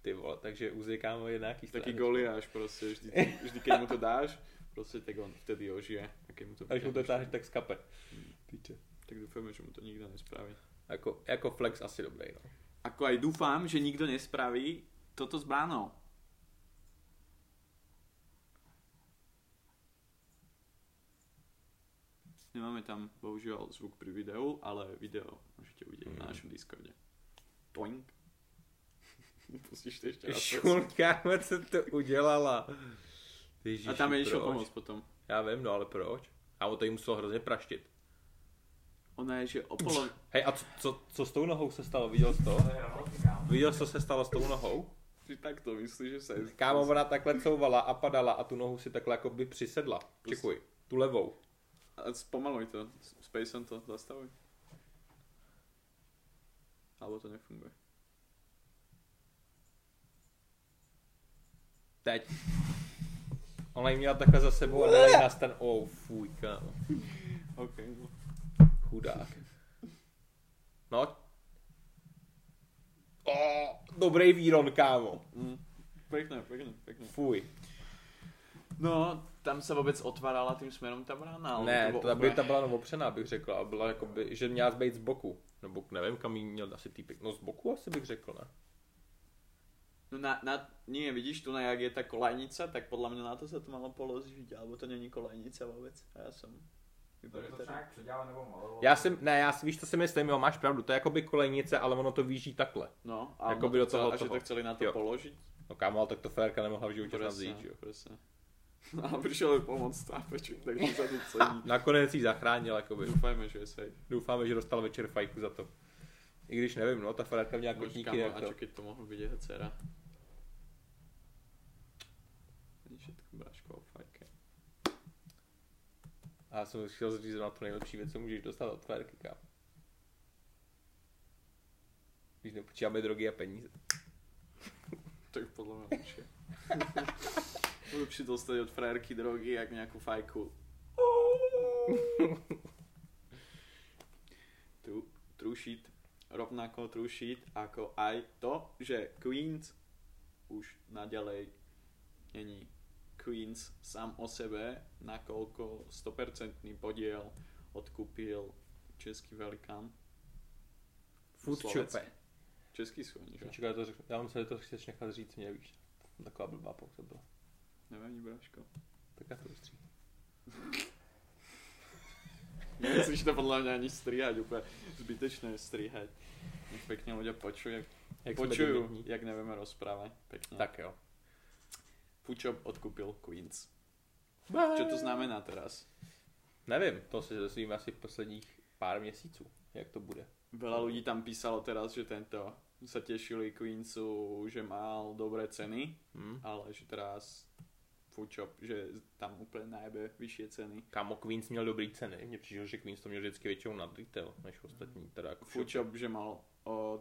Ty vole, takže uzikáme je nejaký stráži. Taký Goliáš proste, vždy keď mu to dáš, proste tak on vtedy ožije. A když mu to dáš, tak skape. Tyče. Tak dúfame, že mu to nikto nespraví. Jako flex asi dobrý, no. Ako aj dúfam, že nikto nespraví toto s bránou. Nemáme tam, bohužiaľ, zvuk pri videu, ale video môžete uvidieť na našom Discorde. Toink. Pustíš to ešte raz. Šulka, co to udělala. Ježiši, a tam je išlo pomoc potom. Já vím, no ale proč? A on to jí muselo hrozně praštit. Ona je, že opolo... Hej, a co s tou nohou se stalo? Viděl jsi to? Viděl jsi, co se stalo s tou nohou? Ty tak to myslíš, že se... Kámo, ona takhle couvala a padala a tu nohu si takhle jako by přisedla. Čekuj, tu levou. A zpomaluj to, spacem to, zastavuj. Alebo to nefunguje. Teď. Ona jí měla takhle za sebou a dala jí nás ten... Oh, fuj, kámo. OK, chudák. No. Dobrý výron, kámo. Pěkné. Fuj. No, tam se vůbec otvárala tím směrem ta brána. Ne, to by ta byla opřená, bych řekl. A byla jakoby, že měla být z boku. Nebo nevím, kam jí měl asi týpek. No z boku asi bych řekl, ne? No nie, vidíš tu, na jak je ta kolajnice, tak podle mě na to se to malo položit, alebo to není kolajnice vůbec. A já jsem... Já si víš, co si myslím, jo, máš pravdu, to je jakoby kolejnice, ale ono to výží takhle. No, a že to chceli na to položit. No kámo, ale tak to férka nemohla v životě vzít, jo. Presne. A přišel pomoc tápeček, takže za to cení. Nakonec jí zachránil, jakoby. Doufáme, že je safe. Doufáme, že dostal večer fajku za to. I když nevím, no, ta férka měla kotníky. A čo keď to mohlo být jeho dcera? Není všetko bráško. A já jsem chtěl říct, že na to nejlepší věc, co můžeš dostat od Klárky, kámo. Když nepočítáme drogy a peníze. Tak podle mě lepší. Lepší dostat od frajerky drogy, jak nějakou fajku. Trušit, rovnako trušit, ako aj to, že Queens už naďalej není Queens sám o sebe, nakolko 100% podiel odkúpil český velikán. Foodchope. Český sú oni, že? Čekaj, já musel to chceš nechat říct, mě víš. Taková blbá pouze byla. Nevím, bráško. Tak já to ustříhám. Nesmíšte podle mě ani stříhat, úplně zbytečné stříhat. Pěkně lidé počují, jak nevíme rozprávať. Pekne. Tak jo. Pučo odkúpil Queens. Bye. Čo to znamená teraz? Nevím, to si dozvím asi v posledních pár měsíců, jak to bude. Veľa ľudí tam písalo teraz, že tento sa tešili Queensu, že mal dobré ceny, ale že teraz Fučo, že tam úplně najebe vyšší ceny. Kámo, Queens měl dobrý ceny. Mně přišlo, že Queens to měl vždycky většinou nadritel než ostatní. Fučo, že mal o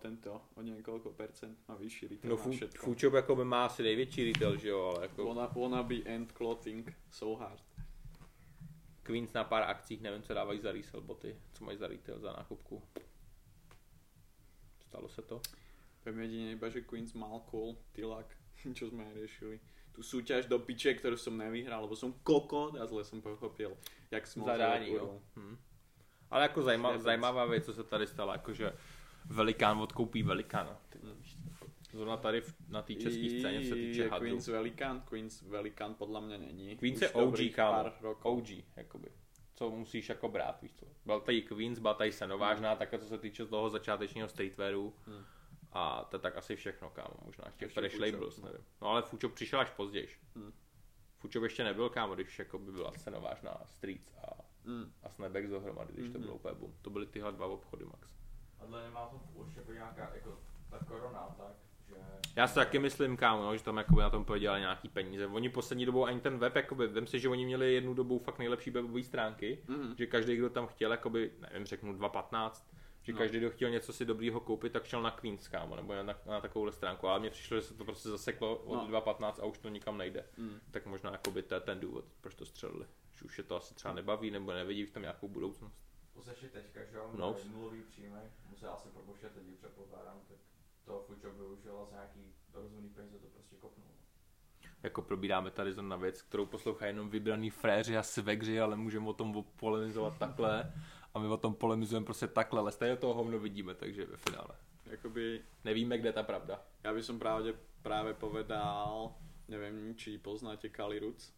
několik percent má vyšší retail. No Fučo jako by má asi největší retail, že jo, ale jako... Wanna be and clothing so hard. Queens na pár akcích, nevím, co dávají za resell boty, co mají za retail, za nákupku. Stalo se to? Vem jedině iba, že Queens mal call, Tilak, čo jsme riešili. Tu súťaž do piče, kterou jsem nevyhrál, lebo jsem kokot a zle jsem pochopil, jak jsem ho Ale jako zajímavá věc, co se tady stalo, jakože velikán odkoupí velikana. Zrovna tady na té české scéně se týče hadru. Queens velikán podle mě není. Queens je OG, kámo. OG, jakoby. Co musíš jako brát, víš co. Byl tady Queens, byla tady Sanovážná, také co se týče toho začátečního streetwearu. A to tak asi všechno, kámo, možná těch fresh labels, nevím. No ale Fučo přišel až později. Fučo ještě nebyl, kámo, když jako by byla Sanovážná, Streets a Snapback dohromady, když to bylo úplně boom. To byly tyhle dva obchody max. A dle nemá to už jako nějaká, jako ta korona, tak? Že... Já si taky myslím, kámo, no, že tam jakoby na tom podělali nějaký peníze. Oni poslední dobou ani ten web, jakoby, vem si, že oni měli jednu dobu fakt nejlepší webové stránky, že každý, kdo tam chtěl, jakoby, nevím, řeknu 2.15, že každý, kdo chtěl něco si dobrýho koupit, tak šel na Queens, kámo, nebo na takovouhle stránku. Ale mně přišlo, že se to prostě zaseklo od 2.15 a už to nikam nejde. Tak možná jakoby to je ten důvod, proč to střelili. Že už je to asi třeba nebaví, nebo nevidí v tom nějakou budoucnost. Posledně teďka, že mám nulový příjmek, musela se propouštět lidi, předpokládám, tak to Fučo využila za nějaký rozumný peníze, to prostě kopnul. Jako probíráme tady zrovna věc, kterou poslouchají jenom vybraný fréři a svegři, ale můžeme o tom polemizovat takhle. A my o tom polemizujeme prostě takhle, ale stejně toho hovno vidíme, takže ve finále. Jakoby... Nevíme, kde je ta pravda. Já bych som právě povedal, nevím, či poznáte Kali Roots?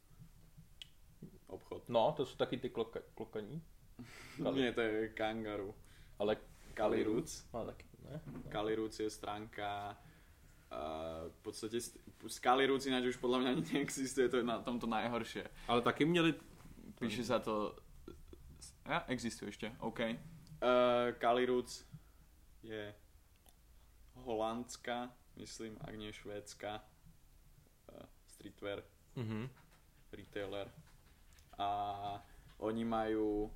Obchod. No, to jsou taky ty klokaní. Ne, to je kangaru. Ale Kali Roots? No, taky ne. Kali Roots je stránka... v podstatě Kali Roots jinak už podle mě ani neexistuje, to je na tomto najhoršie. Ale taky měli... Píše se to... Ja, existuje ešte, OK. Kali Roots je holandská, myslím, ak nie švédska streetwear, retailer. A oni majú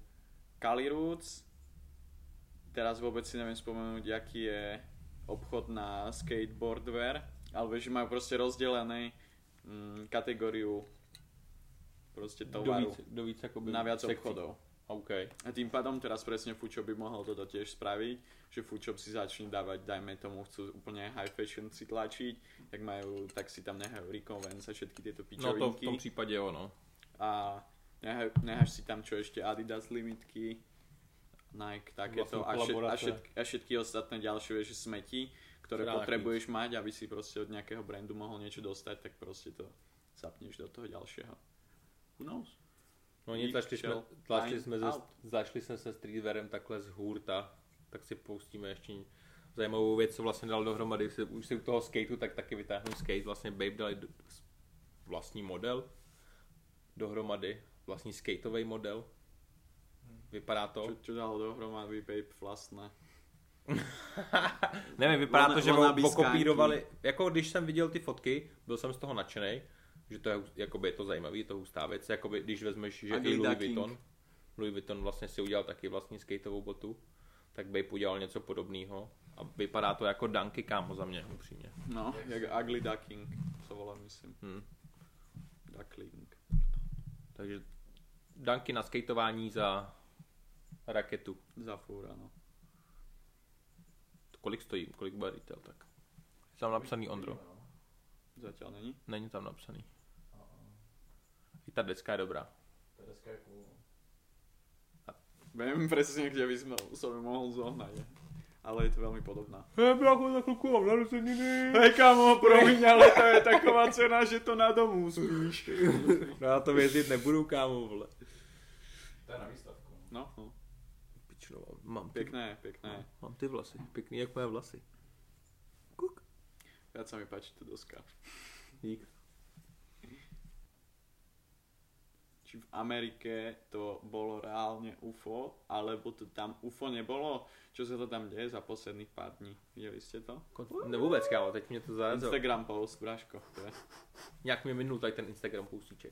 Kali Roots, teraz vôbec si neviem spomenúť, aký je obchod na skateboardwear, ale že majú proste rozdelené kategóriu proste tovaru na viac obchodov. Okay. A tým pádom teraz presne Fučo by mohol toto tiež spraviť, že Fučo si začne dávať, dajme tomu, chcú úplne high fashion si tlačiť, tak majú, tak si tam nechajú Rico Vance a všetky tieto pičovinky. No to v tom prípade ono. A necháš si tam čo ešte Adidas limitky, Nike, takéto a všetky ostatné ďalšie, že smeti, ktoré potrebuješ mať, aby si proste od nejakého brandu mohol niečo dostať, tak proste to zapneš do toho ďalšieho. Who knows? No oni zašli jsme se streetwearem takhle z hůrta, tak si pustíme ještě zajímavou věc, co vlastně dal dohromady, už si u toho skateu tak taky vytáhnu skate, vlastně Babe dali vlastní model dohromady, vlastní skateový model, vypadá to. Čo dal dohromady Babe vlastné? Nevím, vypadá to, že pokopírovali, jako když jsem viděl ty fotky, byl jsem z toho nadšenej. Že to je, jakoby, je to zajímavý, je to hustá věc, jakoby, když vezmeš, že i Louis Vuitton vlastně si udělal taky vlastní skateovou botu, tak Babe udělal něco podobného a vypadá to jako Dunky, kámo, za mě, upřímně. No, jak Ugly Duckling, co volám, myslím. Duckling. Takže Dunky na skateování za raketu. Za fůra, no. To kolik stojí, kolik bude retail, tak. Tam napsaný Ondro. Zatím není? Není tam napsaný. I ta deska je dobrá. Ta deska je cool. Vím přesně, kde bych se mohl zohnat, ale je to velmi podobná. Hej, brácho, za chvilku mám narozeniny. Hej, kámo, promiň, ale to je taková cena, že to na domu spíš. No já to vědět nebudu, kámo, vole. To je na výstavku. No. no, mám ty, pěkné. Mám ty vlasy, pěkný jak moje vlasy. Kuk. Já se mi páči ta doska. Dík. Či v Amerike to bolo reálne UFO, alebo to tam UFO nebolo? Čo sa to tam deje za posledných pár dní? Videli ste to? No vôbec, kámo, teď mě to zajezol. Instagram post, Braško. Nějak mi minul tady ten Instagram postíček.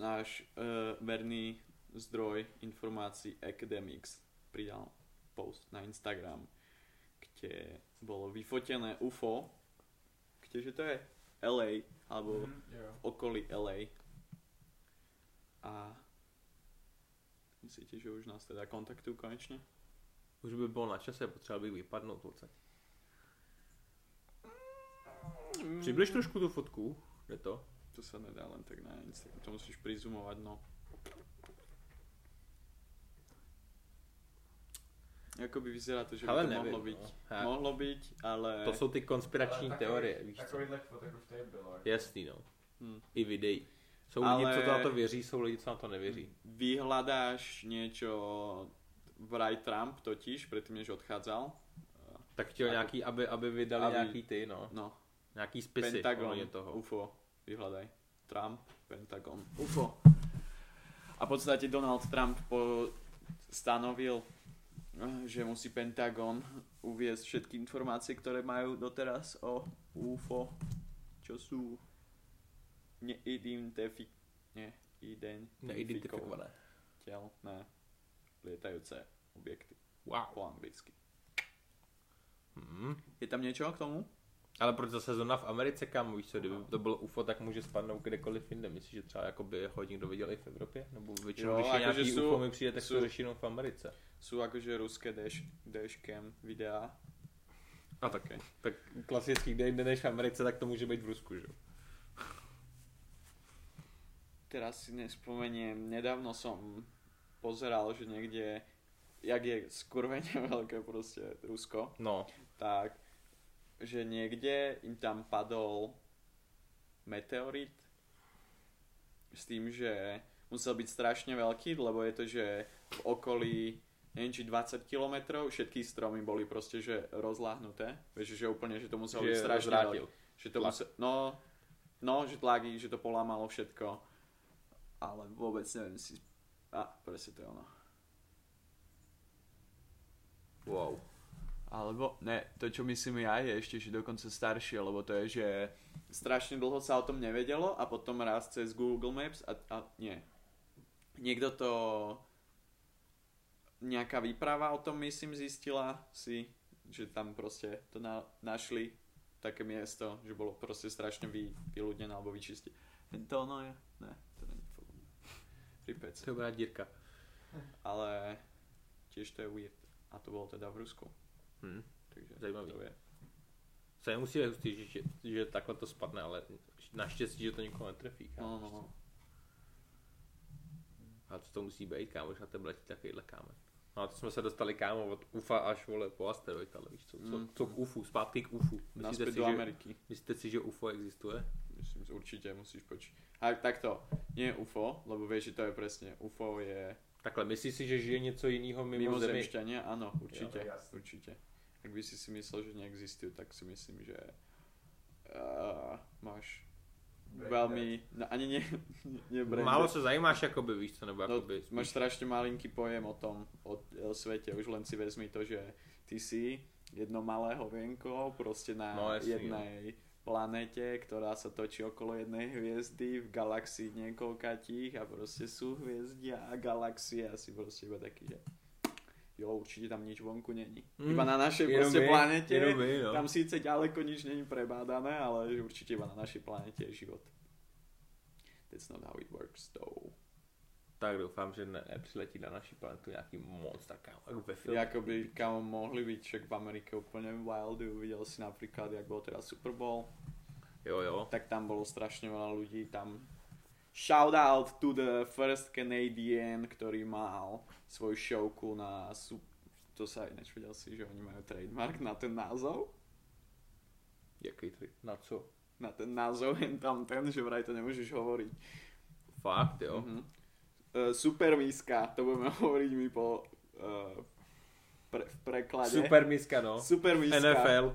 Náš verný zdroj informácií Academics pridal post na Instagram, kde bolo vyfotené UFO, kdeže to je LA, alebo v okolí LA. A myslíte, že už nás teda kontaktují konečně? Už by bylo na čase, potřeba bych vypadnout odsaď. Přibliž trošku tu fotku, je to? To se nedá len tak na Instagram, to musíš prizumovat, no. Jakoby vyzerá to, že by to nevím, mohlo být. No. Mohlo být, ale... To jsou ty konspirační takový, teorie, víš co? Takovýhle fotek už tady bylo. Jako. Jasný, no. I videí. Jsou lidi, co na to věří, jsou lidi, co na to nevěří. Vyhľadáš něco... Vraj Trump totiž, předtím, než odchádzal. Tak chtěl nějaký, aby vydali nějaký ty, no. Nějaký spisy. Pentagon, toho. UFO. Vyhľadaj. Trump, Pentagon, UFO. A v podstatě Donald Trump stanovil, že musí Pentagon uviesť všetky informácie, ktoré majú doteraz o UFO, čo sú neidentifikované telné lietajúce objekty. Wow. Po anglicky. Je tam niečo k tomu? Ale proč zase zóna v Americe, kam víš co, kdyby to bylo UFO, tak může spadnout kdekoliv jinde. Myslíš, že třeba jakoby ho někdo viděl i v Evropě? Nebo většinou, když je nějaký UFO mi přijde, tak to řeší jenom v Americe. Jsou jakože ruské dashcam videa. A také. Tak klasicky, kde jinde než v Americe, tak to může být v Rusku, že? Teraz si nespomeniem, nedávno som pozeral, že někde, jak je skurveně velké prostě Rusko, no. Tak že někde jim tam padol meteorit s tím, že musel být strašně velký, lebo je to, že v okolí, nevím, či 20 kilometrů, všetky stromy byly prostě, že rozláhnuté, víš, že úplně, že to muselo být strašně velký. Že to musel, no, že tlaky, že to polámalo všetko, ale vůbec nevím si, prostě to je ono. Wow. Alebo, ne, to čo myslím ja je ešte, že dokonca staršie, lebo to je, že strašne dlho sa o tom nevedelo a potom raz cez Google Maps a nie. Niekto to, nejaká výprava o tom myslím zistila si, že tam proste to našli také miesto, že bolo proste strašne vyľudnené alebo vyčisté. To ono je, ne, to není problém. Pripec. To je dírka. Ale tiež to je weird. A to bolo teda v Rusku. Takže zajímavý. Se nemusí hustit, že takhle to spadne, ale naštěstí, že to nikoho netrefí, kámo. No. A co to musí být, kámo, že na tebe letí takovýhle kámen. No a to jsme se dostali, kámo, od UFA až, vole, po asteroid, ale víš co k UFU, zpátky k UFU. Nazpět do Ameriky. Myslíte si, že UFO existuje? Myslím, určitě musíš počít. A tak to, nie UFO, lebo vieš, že to je přesně, UFO je... Takhle, myslíš si, že žije něco jiného mimo Zemi? Mimozemšťania, ano, určitě, jo, určitě. Ak by si myslel, že neexistujú, tak si myslím, že máš velmi, no, ani ne málo se zajímáš, jakoby, víš co, nebo jakoby. No, máš strašně malinký pojem o tom, o světě, už len si vezmi to, že ty si jedno malé hověnko, prostě na jednej planete, která se točí okolo jednej hvězdy, v galaxii několika tých a prostě sú hvězdy a galaxie asi prostě iba taky, že... Jo, určitě tam nič vonku není. Iba na našej prostě planete, no. Tam sice ďaleko nič není prebádané, ale určitě iba na našej planete je život. That's not how it works, though. Tak doufám, že nepřiletí na naši planetu nějaký monster, kámo, jako ve filmu. Jakoby, kámo, mohli být však v Americe úplně wildy, viděl si například, jak byl teda Super Bowl. Jo. Tak tam bylo strašně veľa lidí, tam... Shout out to the first Canadian, ktorý mal svoju showku na to sa ináč vedel si, že oni majú trademark na ten názov. Jaký trademark? Na co? Na ten názov, jen tam ten, že vraj to nemôžeš hovoriť. Fakt, jo? Super Miska, to budeme hovoriť mi po v preklade. Super Miska, no. Super Miska. NFL.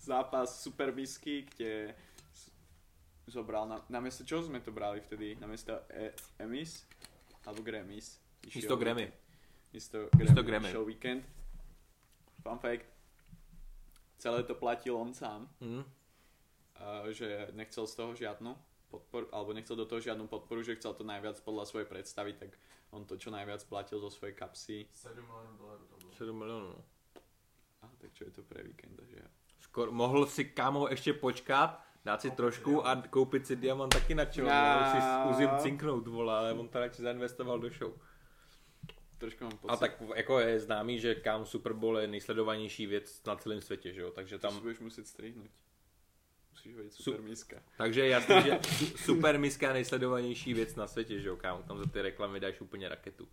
Zápas Super Misky, kde zobral na miesto, čo sme to brali vtedy? Na miesto Emis? Alebo Grammys? Isto Grammy. Isto Grammy. Show Weekend. Fun fact. Celé to platil on sám. Mm. Že nechcel z toho žiadnu podporu, alebo nechcel do toho žiadnu podporu, že chcel to najviac podľa svojej predstavy, tak on to čo najviac platil zo svojej kapsy. $7 miliónov to bolo. $7 miliónov. A tak čo je to pre víkend, že? Skoro, mohl si kámo ešte počkat, dát si trošku a koupit si diamant taky na čo, mohl si zkusím cinknout, vole, ale on to radši zainvestoval do show. A tak jako je známý, že kámo Super Bowl je nejsledovanější věc na celém světě, že jo, takže tam... To si budeš muset strihnout. Musíš hodit Super Miska. Takže je jasný, že Super Miska je nejsledovanější věc na světě, že jo, kámo, tam za ty reklamy dáš úplně raketu.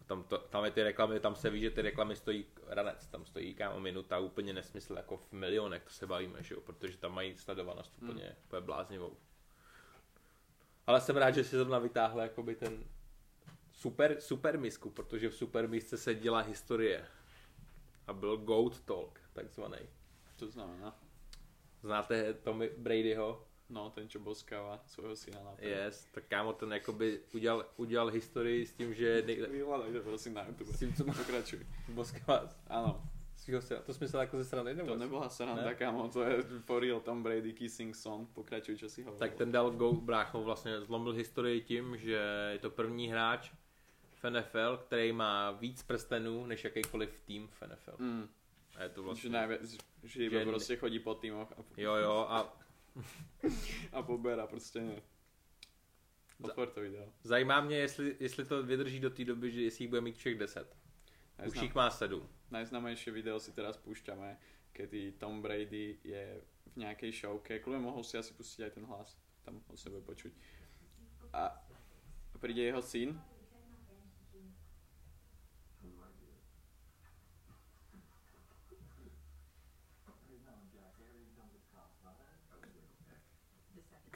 A tam je ty reklamy, tam se ví, že ty reklamy stojí ranec, tam stojí kámo minuta, úplně nesmysl, jako v milionech, to se bavíme, že jo, protože tam mají sledovanost úplně bláznivou. Ale jsem rád, že si zrovna vytáhl jakoby ten... Super misku, protože v Super misce se dělá historie. A byl Goat Talk, takzvaný. Co znamená? Znáte Tommy Bradyho? No, ten, čo boskává svojho syna na ten. Yes, tak kámo, ten jakoby udělal historii s tím, že... Vyhledajte prosím na YouTube. S tím, co pokračuj. Boskává? Ano. Svýho syna. To jsi myslel jako ze strany? Nebo to nebyla strana, ne? Kámo, to je for real Tom Brady Kissing Song. Pokračuj, čo si hovoril. Tak ten dal Goat, brácho, vlastně zlomil historii tím, že je to první hráč v NFL, který má víc prstenů než jakýkoliv tým v NFL. Mm. A je to vlastně... Že prostě chodí po týmoch a... Jo a... a pobera, prostě ne. Otvor to video. Zajímá mě, jestli to vydrží do té doby, že jestli jich bude mít všech 10. Už jich má 7. Najznámejšie video si teraz púšťame, kedy Tom Brady je v nejakej showke. Kľudne mohol si asi pustiť aj ten hlas, tam od sebe počuť. A príde jeho syn.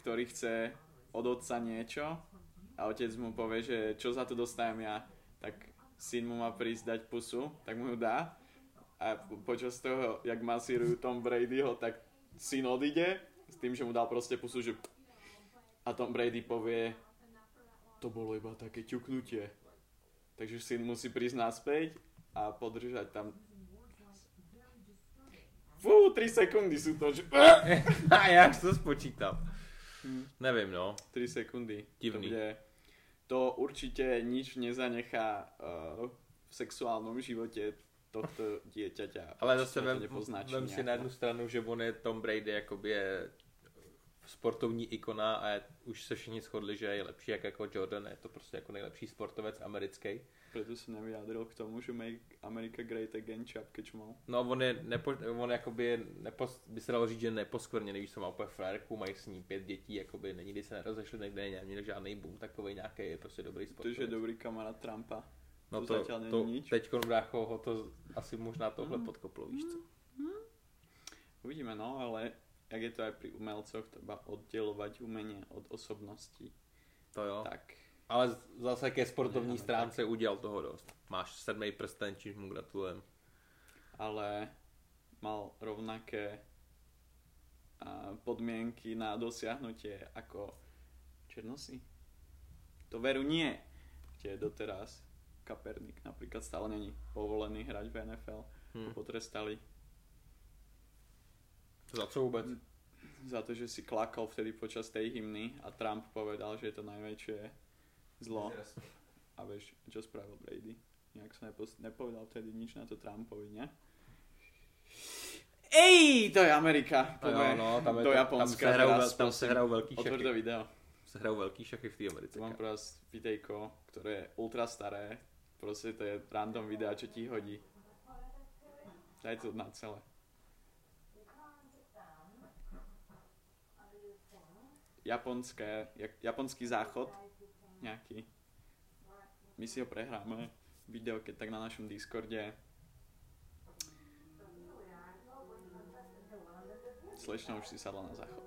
Ktorý chce od otca niečo a otec mu povie, že čo za to dostajem ja, tak syn mu má prísť dať pusu, tak mu ju dá a počas toho, jak masírujú Tom Bradyho, tak syn odíde s tým, že mu dal proste pusu, že a Tom Brady povie, to bolo iba také ťuknutie. Takže syn musí prísť naspäť a podržať tam. Fú, 3 sekundy sú to, že... A ja to spočítam. Nevím, no. 3 sekundy. Divný. To určitě nič nezanechá v sexuálnom životě tohto dieťaťa. Ale zase vem si na jednu stranu, že on je Tom Brady jakoby je sportovní ikona a už se všichni shodli, že je lepší jako Jordan, je to prostě jako nejlepší sportovec americký. Proto se nevyjádřil k tomu, že make America great again čapky čmal. No on jakoby by se dalo říct, že neposkvrněný, víš co, má úplně frérku, mají s ní 5 dětí, jakoby nikdy se nerozešli, někde není žádný boom, takovej nějaký, je prostě dobrý sportovec. To je dobrý kamarád Trumpa. No to teďko brácho ho to asi možná tohle podkoplo, víš co. Uvidíme, no, ale jak je to aj pri umelcoch, třeba oddělovat umění od osobností. To jo. Tak. Ale zase ke sportovní stránce udělal toho dost. Máš 7. prsten, čímž mu gratulujem. Ale mal rovnaké podmienky na dosiahnutie ako Černosy. To veru nie. Tie doteraz Kaepernick napríklad stále není povolený hrať v NFL. Ho potrestali. Za co vůbec? Za to, že si klakal vtedy počas tej hymny a Trump povedal, že je to největší zlo. A víš, čo spravil Brady? Nějak se nepovedal vtedy nič na to Trumpovi, ne? Ej, to je Amerika! No, tam je to Japonska. Tam se hrajou velký šachy. Otvor to video. Se hrajou velký šachy v té Americe. To mám prostě videjko, které je ultra staré. Prostě to je random video, čo ti hodí. Daj to na celé. Japonský záchod nějaký. My si ho prehráme video, keď tak na našem Discordě. Slečna už si sadla na záchod.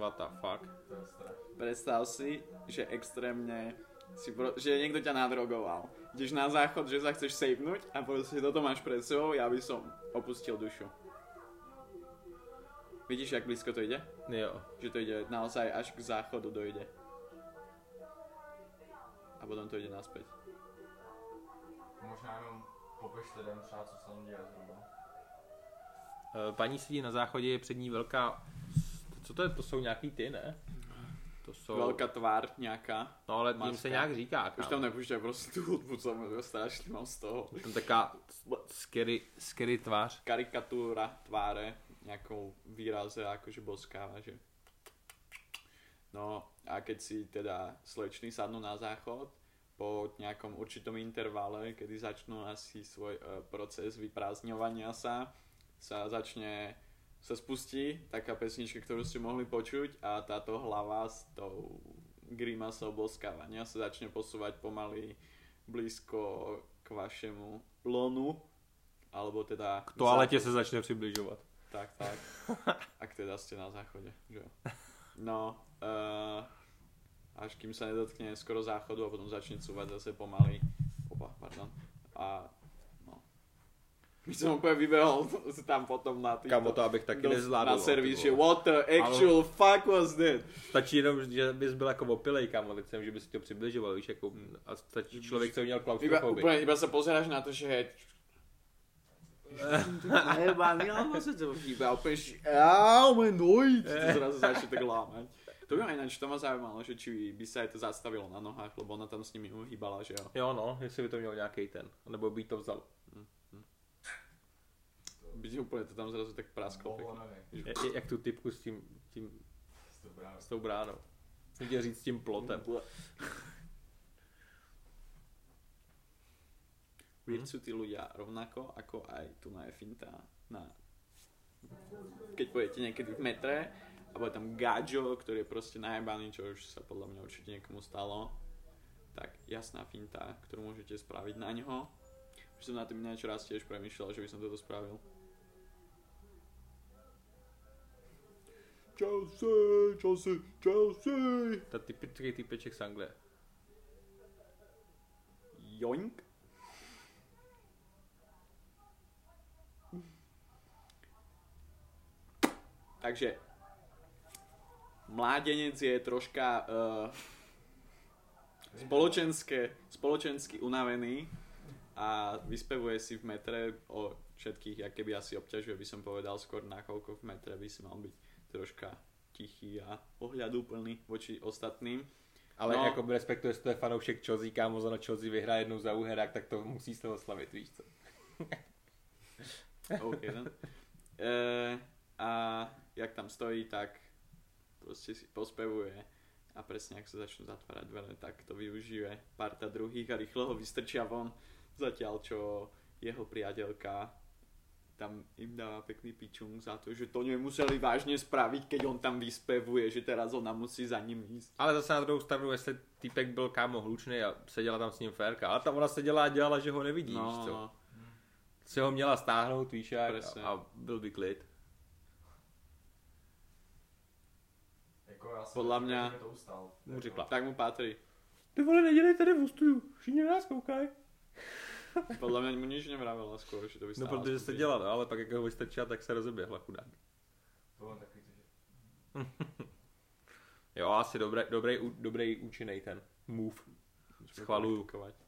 what the fuck. Predstav si, že extrémne si že niekto ťa nadrogoval. Ideš na záchod, že sa chceš sejpnúť a proste toto máš pred sebou, ja by som opustil dušu. Vidíš, jak blízko to ide? Jo. Že to ide naozaj až k záchodu dojde. A potom to ide naspäť. Možná jenom popiš lidem třeba, co se tam děje zhruba. Paní sedí na záchodě, je před ní velká... Co to je? To jsou nějaký ty, ne? To jsou... Velká tvár nějaká. No ale tím se nějak říká. Už tam nepouštěj prostě tu hudbu, co mě strašně mám z toho. Je tam taká scary tvář. Karikatura tváře, nějakou výraze, jakože boskáva, že... No a keď si teda slečny sadnú na záchod, po nejakom určitom intervale, kedy začnú asi svoj proces vyprázdňovania sa spustí taká pesnička, ktorú ste mohli počuť a táto hlava s tou grimasou boskávania sa začne posúvať pomaly blízko k vašemu lonu, alebo teda... K toalete sa začne približovať. Tak, tak. Ak teda ste na záchode, že? No... až kým sa nedotkne skoro záchodu a potom začne cúvať zase pomaly. Opa, pardon. A no. My som úplne vybehol tam potom na týchto... Kamo to, abych taky nezvládol. Na servis, že what the actual fuck was that? Stačí jenom, že bys byl jako opilej, kamo, teď jsem, že by si to přibližoval, víš, jako... A stačí člověk, co měl klaustrofobii. Úplně, iba sa pozeráš na to, že hej... Jebaný, láma se to chýba, úplně, že áááá, môj nojď! To zrazu začne tak lámať. To by ma ináč, to ma zaujímalo, že či by sa aj to zastavilo na nohách, lebo ona tam s nimi uhýbala, že jo? Jo no, jestli by to měl nějaký ten, nebo by to vzalo. Vidíš úplně, to tam zrazu tak prasklo. Jak tu typku s tím s tou bránou. Chtěl říct s tím plotem. Víc sú tí ľudia rovnako, ako aj tu na Finta. Keď pojete niekedy v metre, a bude tam Gajo, ktorý je proste najebaný, čo už sa podľa mňa určite niekomu stalo. Tak jasná finta, ktorú môžete spraviť na ňoho. Už som na tým niečo raz tiež premýšľal, že by som toto spravil. Chelsea, Chelsea, Chelsea! Tá typický typeček z Anglie. Joink? Takže... Mládenec je troška spoločensky unavený a vyspevuje si v metre o všetkých, aké by asi obťažuje, by som povedal skôr, nakoľko v metre by si mal byť troška tichý a ohľadúplný voči ostatným. Ale no, jako respektuje to je fanoušek Chelsea, kámo, ono Chelsea vyhrá jednou za úherák, tak to musí z toho slavit, víš co? OK, no. A jak tam stojí, tak proste si pospevuje a presne ak sa začnú zatvárať dvere, tak to využije parta druhých a rýchlo ho vystrčia von, zatiaľ čo jeho priateľka tam im dáva pekný pičung za to, že to nemuseli vážne spraviť, keď on tam vyspevuje, že teraz ona musí za ním ísť. Ale zase na druhou stranu, jestli týpek byl kámo hlučnej a sedela tam s ním Férka, ale tam ona sedela a dělala, že ho nevidíš, no, co? No. Se ho měla stáhnout, víš, a byl by klid. Podľa mňa mu řekla, tak mu patrí. Ty vole, nedělej tady v ústuju, všichni na nás koukaj. Podľa mňa mu nič nevravela skôr, že to by stála. No protože se dělala, ale pak jak ho vystrčila, tak se rozeběhla chudák. To bylo takový to, že... Jo, asi dobrý účinný ten move. Schvaluju.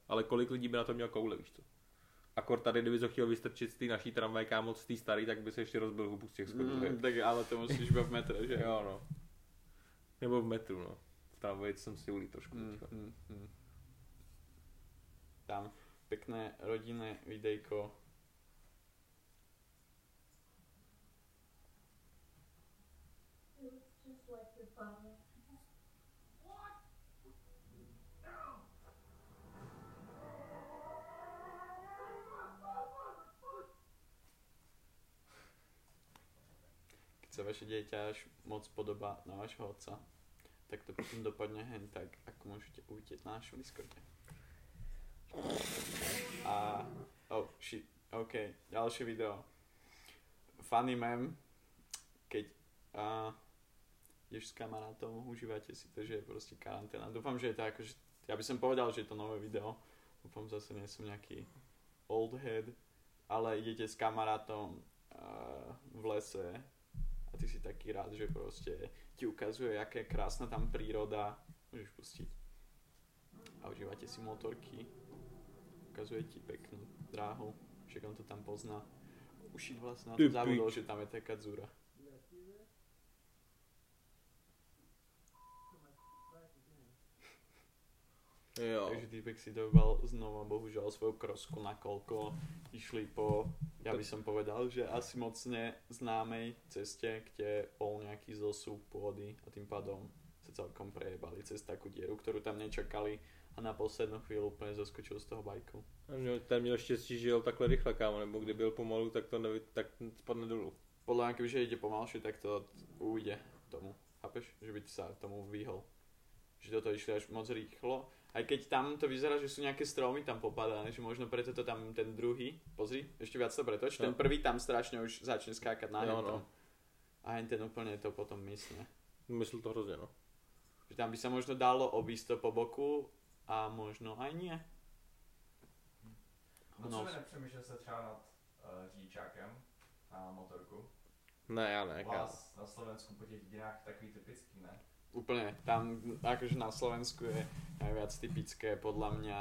Ale kolik lidí by na to měl koule, víš co? Akor tady, kdyby to chtěl vystrčit z té naší tramvaj, kámo, z té starý, tak by se ještě rozbil hubu z těch schodů. Tak ale to musíš být v metre, že? Jo, no. Nebo v metru, no. V tramvaji jsem si ulí trošku. Tam pěkné rodinné videjko. Keď sa vaše dieťa až moc podobá na vašho otca, tak to potom dopadne hen tak, ako môžete uvidieť na našom Discorde. A... Oh, shit. OK, ďalšie video. Funny meme, keď ideš s kamarátom, užívate si to, že je proste karanténa. Dúfam, že je to akože, ja by som povedal, že je to nové video, dúfam zase nie som nejaký old head, ale idete s kamarátom v lese a ty si taký rád, že proste ti ukazuje, aká je krásna tam príroda, môžeš pustiť a užívate si motorky, ukazuje ti peknú dráhu, však on to tam pozná. Uši vlastne na to zabudol, že tam je taká dzúra. Jo. Takže týpek si dobal znova bohužiaľ svoju krosku, nakoľko išli po, ja by som povedal, že asi mocne známej ceste, kde bol nejaký zosup pôdy a tým pádom sa celkom prejebali cez takú dieru, ktorú tam nečakali a na poslednou chvíli úplne zaskočil z toho bajku. Ten měl štěstí, že jel takhle rychle, kámo, nebo kdyby jel pomalu, tak to nevy, tak spadne dolů. Podľa mňa, kebyže ide pomalšie, tak to ujde tomu, chápeš? Že by sa tomu vyhol. Že toto išli až moc rýchlo. Aj keď tam to vyzerá, že sú nejaké stromy tam popadané, že možno preto to tam ten druhý, pozri, ešte viac to pretoč, no. Ten prvý tam strašne už začne skákať na ňom. No. A ten úplne to potom mysle. Myslel to hrozne, no. Že tam by sa možno dalo obísť to po boku a možno aj nie. Možná mi nepřemýšlel sa třeba nad řidičákem na motorku? Ne, ja ne. Vás na Slovensku po tých dinách takový typický, ne? Úplne, tam akože na Slovensku je najviac typické podľa mňa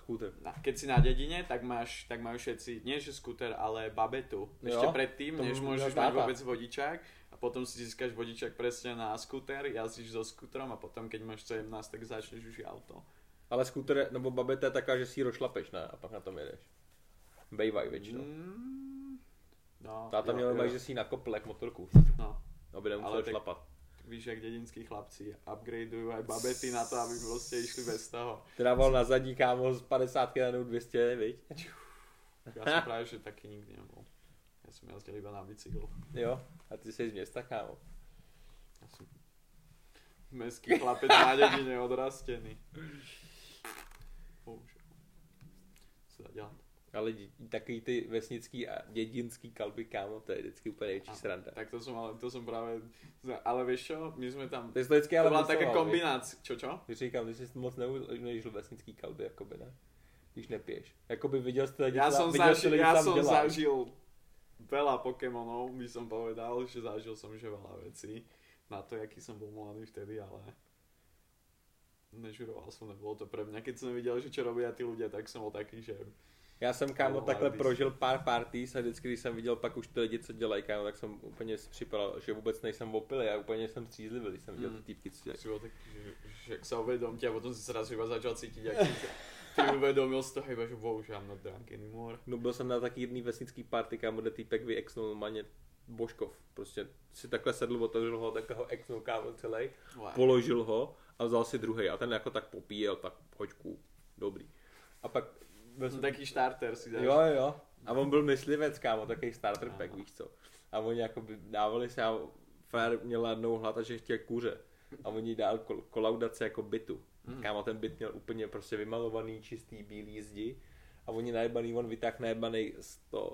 skúter. Keď si na dedine, tak majú všetci, nie že skúter, ale babetu. Ešte predtým, než môžeš mať vôbec vodičák a potom si získaš vodičák presne na skúter, jazdíš so skútrom a potom keď máš 17, tak začneš už auto. Ale skúter nebo babeta je taká, že si ji rošlapeš, ne? A pak na tom jedeš. Bejvaj většinou. No, táta měl bejt, že si ji nakopl jak motorku. No. Aby nemusel šlapat. Víš, jak dědinský chlapci upgradeují aj babety na to, aby prostě išli bez toho. Trával na zadní, kámo, z 50 na 200, viď? Já jsem právě, že taky nikdy nebyl. Já jsem jazdil iba na bicyklu. Jo, a ty jsi z města, kámo. Já jsem mestský chlapec na dědině odrastený. Ale takový ty vesnický a dědinský kalby, kámo, to je vždycky úplně největší sranda. Tak to jsem právě, ale víš čo, my jsme tam, to byla také kombinace, čo? Když říkám, ty jsi moc neužil vesnický kalby, jakoby ne, když nepiješ. Jakoby viděl jste lidi, já jsem zažil veľa Pokémonov, by som povedal, že zažil som že veľa vecí, na to, jaký som bol mladý vtedy, ale nežuroval som, nebolo to pre mňa, keď som videl, že čo robia tí ľudia, tak som bol taký, že... Já jsem, kámo, takhle prožil pár parties a vždycky, když jsem viděl pak už ty lidi, co dělají, kámo, tak jsem úplně si připadal, že vůbec nejsem opilý, já úplně jsem střízlivý, když jsem viděl ty týpky, co dělají. Tak, že jak se uvědom tě a potom si zrazu iba začal cítit, jak ty uvědomil z toho, iba, že wow, že I'm not drunk anymore. No byl jsem na taky jedný vesnický party, kámo, kde týpek vyexnul normálně Božkov, prostě si takhle sedl, otevřil ho, takhle ho exnul, kámo, celý, položil ho a vzal si druhej a ten jako tak popíjel, tak hoďku, dobrý. A pak taký starter si dáš. Jo. A on byl myslivec, kámo, taký starter pack, víš co. A oni jako dávali se a fér měla jednou hlad a že chtěl kuře. A oni dal kolaudace jako bytu. Kámo, ten byt měl úplně prostě vymalovaný, čistý, bílý zdi. A oni najebaný, on vytáhl najebaný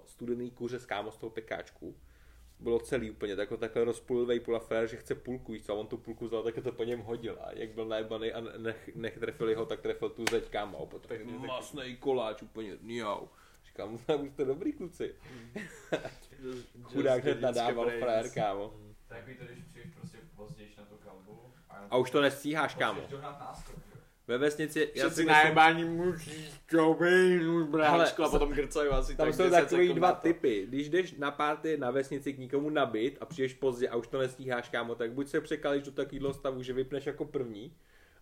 studený kuře z kámo z toho pekáčku. Bylo celý úplně, takhle rozpůlilvej půl a fér, že chce půlku, víš co. A on tu půlku vzal, tak to po něm hodil. A jak byl najebaný a trefili ho, tak trefil tu zeď, kámo. Tak masnej koláč úplně, njau. Říkám, už to dobrý kluci. Chudák hned nadával fér, kámo. Tak víte, když přijdeš prostě pozdějiš na tu kalbu. A už to nestíháš, kámo. Ve vesnici... Všetci najebání musíš čobejnu, bráčku, a potom grcají asi tam tak 10 sekund. Tam jsou takový dva typy. Když jdeš na party na vesnici k nikomu nabít a přijdeš pozdě a už to nestíháš, kámo, tak buď se překalíš do takového stavu, že vypneš jako první,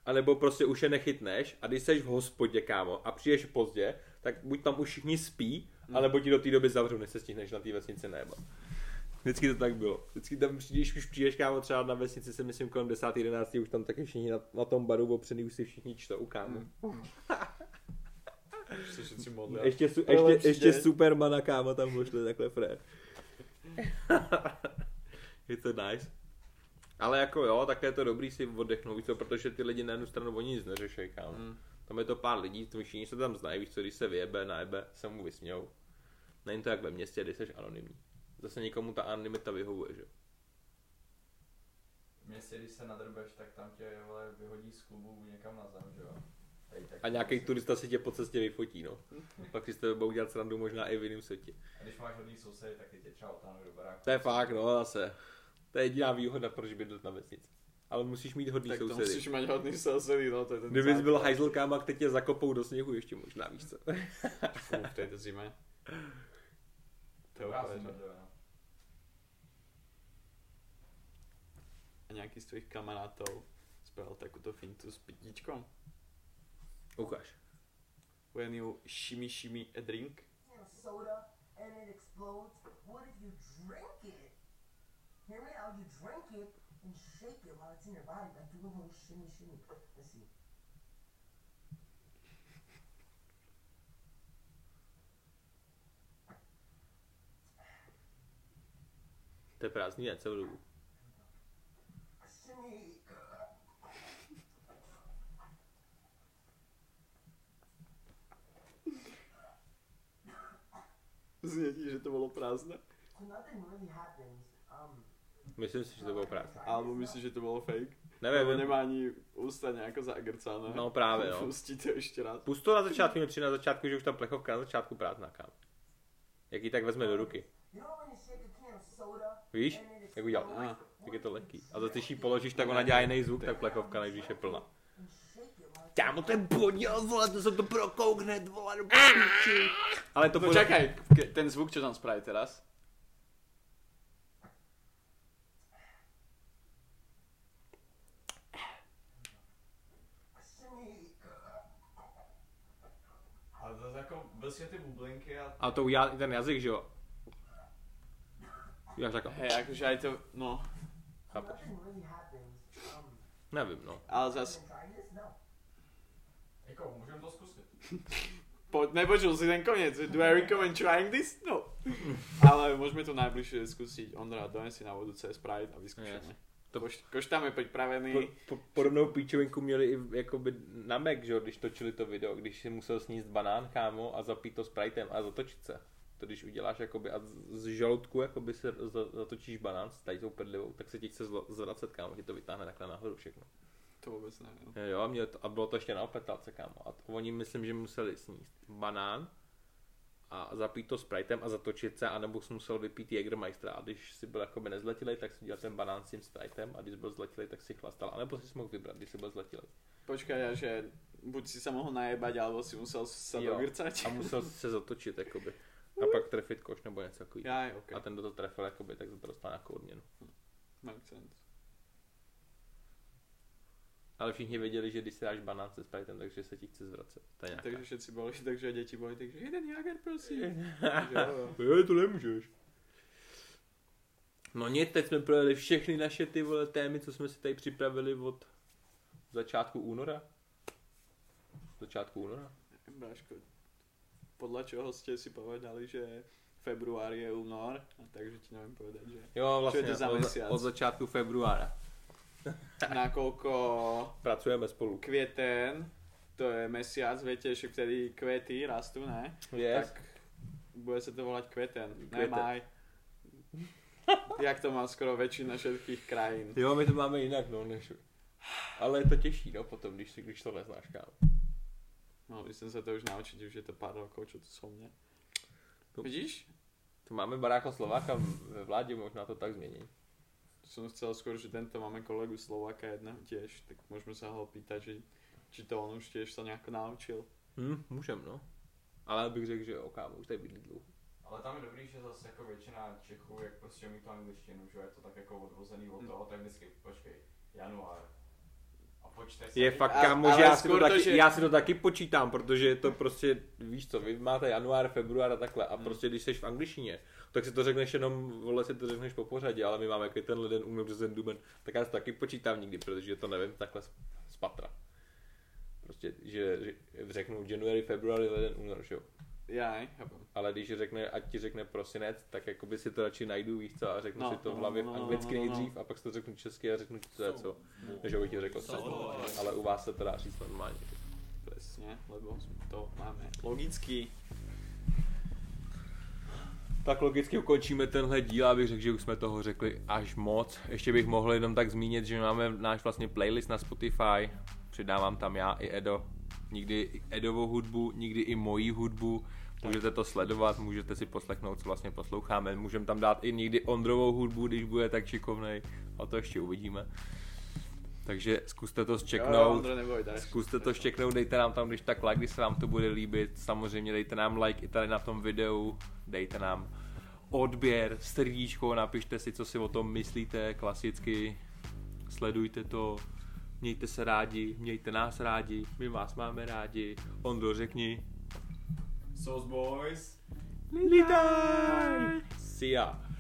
anebo prostě už je nechytneš a když seš v hospodě, kámo, a přijdeš pozdě, tak buď tam už všichni spí, anebo ti do té doby zavřou, než se stihneš na té vesnici najebat. Vždycky to tak bylo. Vždycky tam, když už přijdeš, kámo, třeba na vesnici, se myslím kolem 10. 11. už tam taky všichni na tom baru opřený, už si všichni čtou, kámo. Ještě Supermana, kámo, tam pošle takhle frér. Je to nice. Ale jako jo, takhle je to dobrý si oddechnout, víš co, protože ty lidi na jednu stranu o nic neřešej, kámo. Tam je to pár lidí, všichni se tam znají, víš co, když se vyjebe, najebe, se mu vysmějou. Není to jak ve městě, když seš anonymní. Zase někomu ta anonymita vyhovuje, že? městě, když se nadrbeš, tak tam tě vole, vyhodí z klubu někam na zem, že jo? A nějaký turista si tě po cestě vyfotí, no. Pak si s tebe budou dělat srandu možná i v jiném světě. A když máš hodný sousedy, tak ty tě třeba otáhnou do baráku. To je fakt, no zase. To je jediná výhoda, proč bydlet na vesnici. Ale musíš mít hodný sousedy. Tak to musíš mít hodný sousedy, no to je ten. Kdybys byl hajzlkáma, který tě zakopou do sněhu ještě možná, víš co. V této zimě. To je a nějaký z tvých kamarátů zbral takovou fintu s pitíčkom? Ukáž. When you shimmy shimmy a drink. And soda and it explodes. What if you drink it? Hear me out, you drink it and shake it while it's in your body like doing a little shimmy shimmy. Let's see. To je prázdný a celou dobu. Znětí, že to bylo prázdné? Myslím si, že to bylo prázdné. Albo myslím, že to bylo fake. Nevím. Nebo nemá ani ústa nějako zagrcáno. No právě, no. Pustí to ještě raz. Pust to na začátku, mě přijde na začátku, že už tam plechovka na začátku prázdná, kam. Jak ji tak vezme do ruky. Víš? Jak udělal. Ah, tak je to lehký. A za když ji položíš, tak ona dělá jiný zvuk, tak plechovka, než když je plná. Kámo, to je boděl, vole, to se to prokoukne, vole, do půjči. Ale to pořád... Počkej, ten zvuk, co tam spraví teraz? Ale to je jako, vlastně ty bublinky a... Ale to udělá i ten jazyk, že jo? Uděláš jako... Hej, jakože aj to, no... Chápeš? Nevím, no. Ale zas... Jako, můžeme to zkusit. Nepočul si ten konec. Do I recommend trying this? No. Ale můžeme to najbližšie zkusit. Ondra, dones si na vodu CS Pride a vyzkoušeme. Kož tam je připravený. Podobnou píčovinku měli i jakoby na Mac, že? Když točili to video, když si musel sníst banán, kámo, a zapít to Spritem a zatočit se. To když uděláš jakoby a z žaludku jakoby se zatočíš banán s tady tou prdlivou, tak se ti chce zvracet, kámo, ti to vytáhne takhle nahoru všechno. To vůbec nevím. Jo, a bylo to ještě na opetálce, kámo. A oni myslím, že museli sníst banán a zapít to Spritem a zatočit se, anebo jsi musel vypít Jägermeistera. A když jsi byl jakoby nezletilej, tak si dělal ten banán s tím Spritem a když jsi byl zletilej, tak si chlastal. A nebo jsi mohl vybrat, když jsi byl zletilej. Počkej, že buď si se mohl najebať, alebo si musel se dogrcat. A musel se zatočit, jakoby. A pak trefit koš nebo něco takový. Jaj, okay. A ten, kdo to trefil, jakoby, tak za to dostal nějakou odměnu. Ale všichni věděli, že když si dáš banán se Spritem, takže se ti chce zvracet. Takže všetci boli, takže děti boli, takže jeden Jager, prosím. Jo, to nemůžeš. No nic, teď jsme projeli všechny naše ty vole témy, co jsme si tady připravili od začátku února. Bráško, podle čeho jste si povedali, že február je únor, a takže ti nevím povedat, že... Jo, vlastně, čo je to za mesiac? Od začátku februára. Nakolko pracujeme spolu. Květen, to je mesiac, viete, že vtedy kvety rastú, ne? Yes. Tak bude se to volať květen, ne maj. Jak to má skoro většina všetkých krajin. Jo, my to máme jinak, no, než... Ale je to těžší, no, potom, když to neznáš, kámo. No, myslím se to už naučit, už je to pár rokov, čo to sú mne. Vidíš? Tu máme baráko Slováka ve vládě, možná to tak změní. Som chcel skôr, že tento máme kolegu Slováka jedného tiež, tak môžeme sa ho pýtať, že, či to on už tiež sa nejako naučil. Môžem, no. Ale bych řekl, že okámo, už tady bydlí dlouho. Ale tam je dobrý, že zase jako většina Čechů, jak prostě umí tu angličtinu, že je to tak jako odvozený od toho, tak vždycky počkej, január. A počtej se. Je fakt, kámo, že já si to taky počítám, protože je to prostě, víš co, vy máte január, február a takhle a prostě když jsi v angličtině, tak si to řekneš jenom, vole, si to řekneš po pořadě, ale my máme květen, leden, únor, březen, duben, tak já si to taky počítám nikdy, protože to nevím takhle z patra. Prostě, že řeknu January, February, leden, únor, že jo? Já, chápu. Ale když řekne, ať ti řekne prosinec, tak jakoby si to radši najdu, víš co, a řeknu si to v hlavě anglicky nejdřív a pak si to řeknu česky a řeknu ti to je co, než bych ti řekl co. Ale u vás se to dá říct normálně. Přesně, lebo to máme logicky. Tak logicky ukončíme tenhle díl, abych řekl, že už jsme toho řekli až moc. Ještě bych mohl jenom tak zmínit, že máme náš vlastně playlist na Spotify. Přidávám tam já i Edo. Nikdy i Edovou hudbu, nikdy i moji hudbu. Můžete to sledovat, můžete si poslechnout, co vlastně posloucháme. Můžeme tam dát i někdy Ondrovou hudbu, když bude tak šikovnej. A to ještě uvidíme. Takže zkuste to zčeknout, dejte nám tam když tak like, když se vám to bude líbit. Samozřejmě dejte nám like i tady na tom videu, dejte nám odběr, srdíčko, napište si, co si o tom myslíte, klasicky. Sledujte to, mějte se rádi, mějte nás rádi, my vás máme rádi. Ondo, řekni. Sauce boys. Litaj! See ya.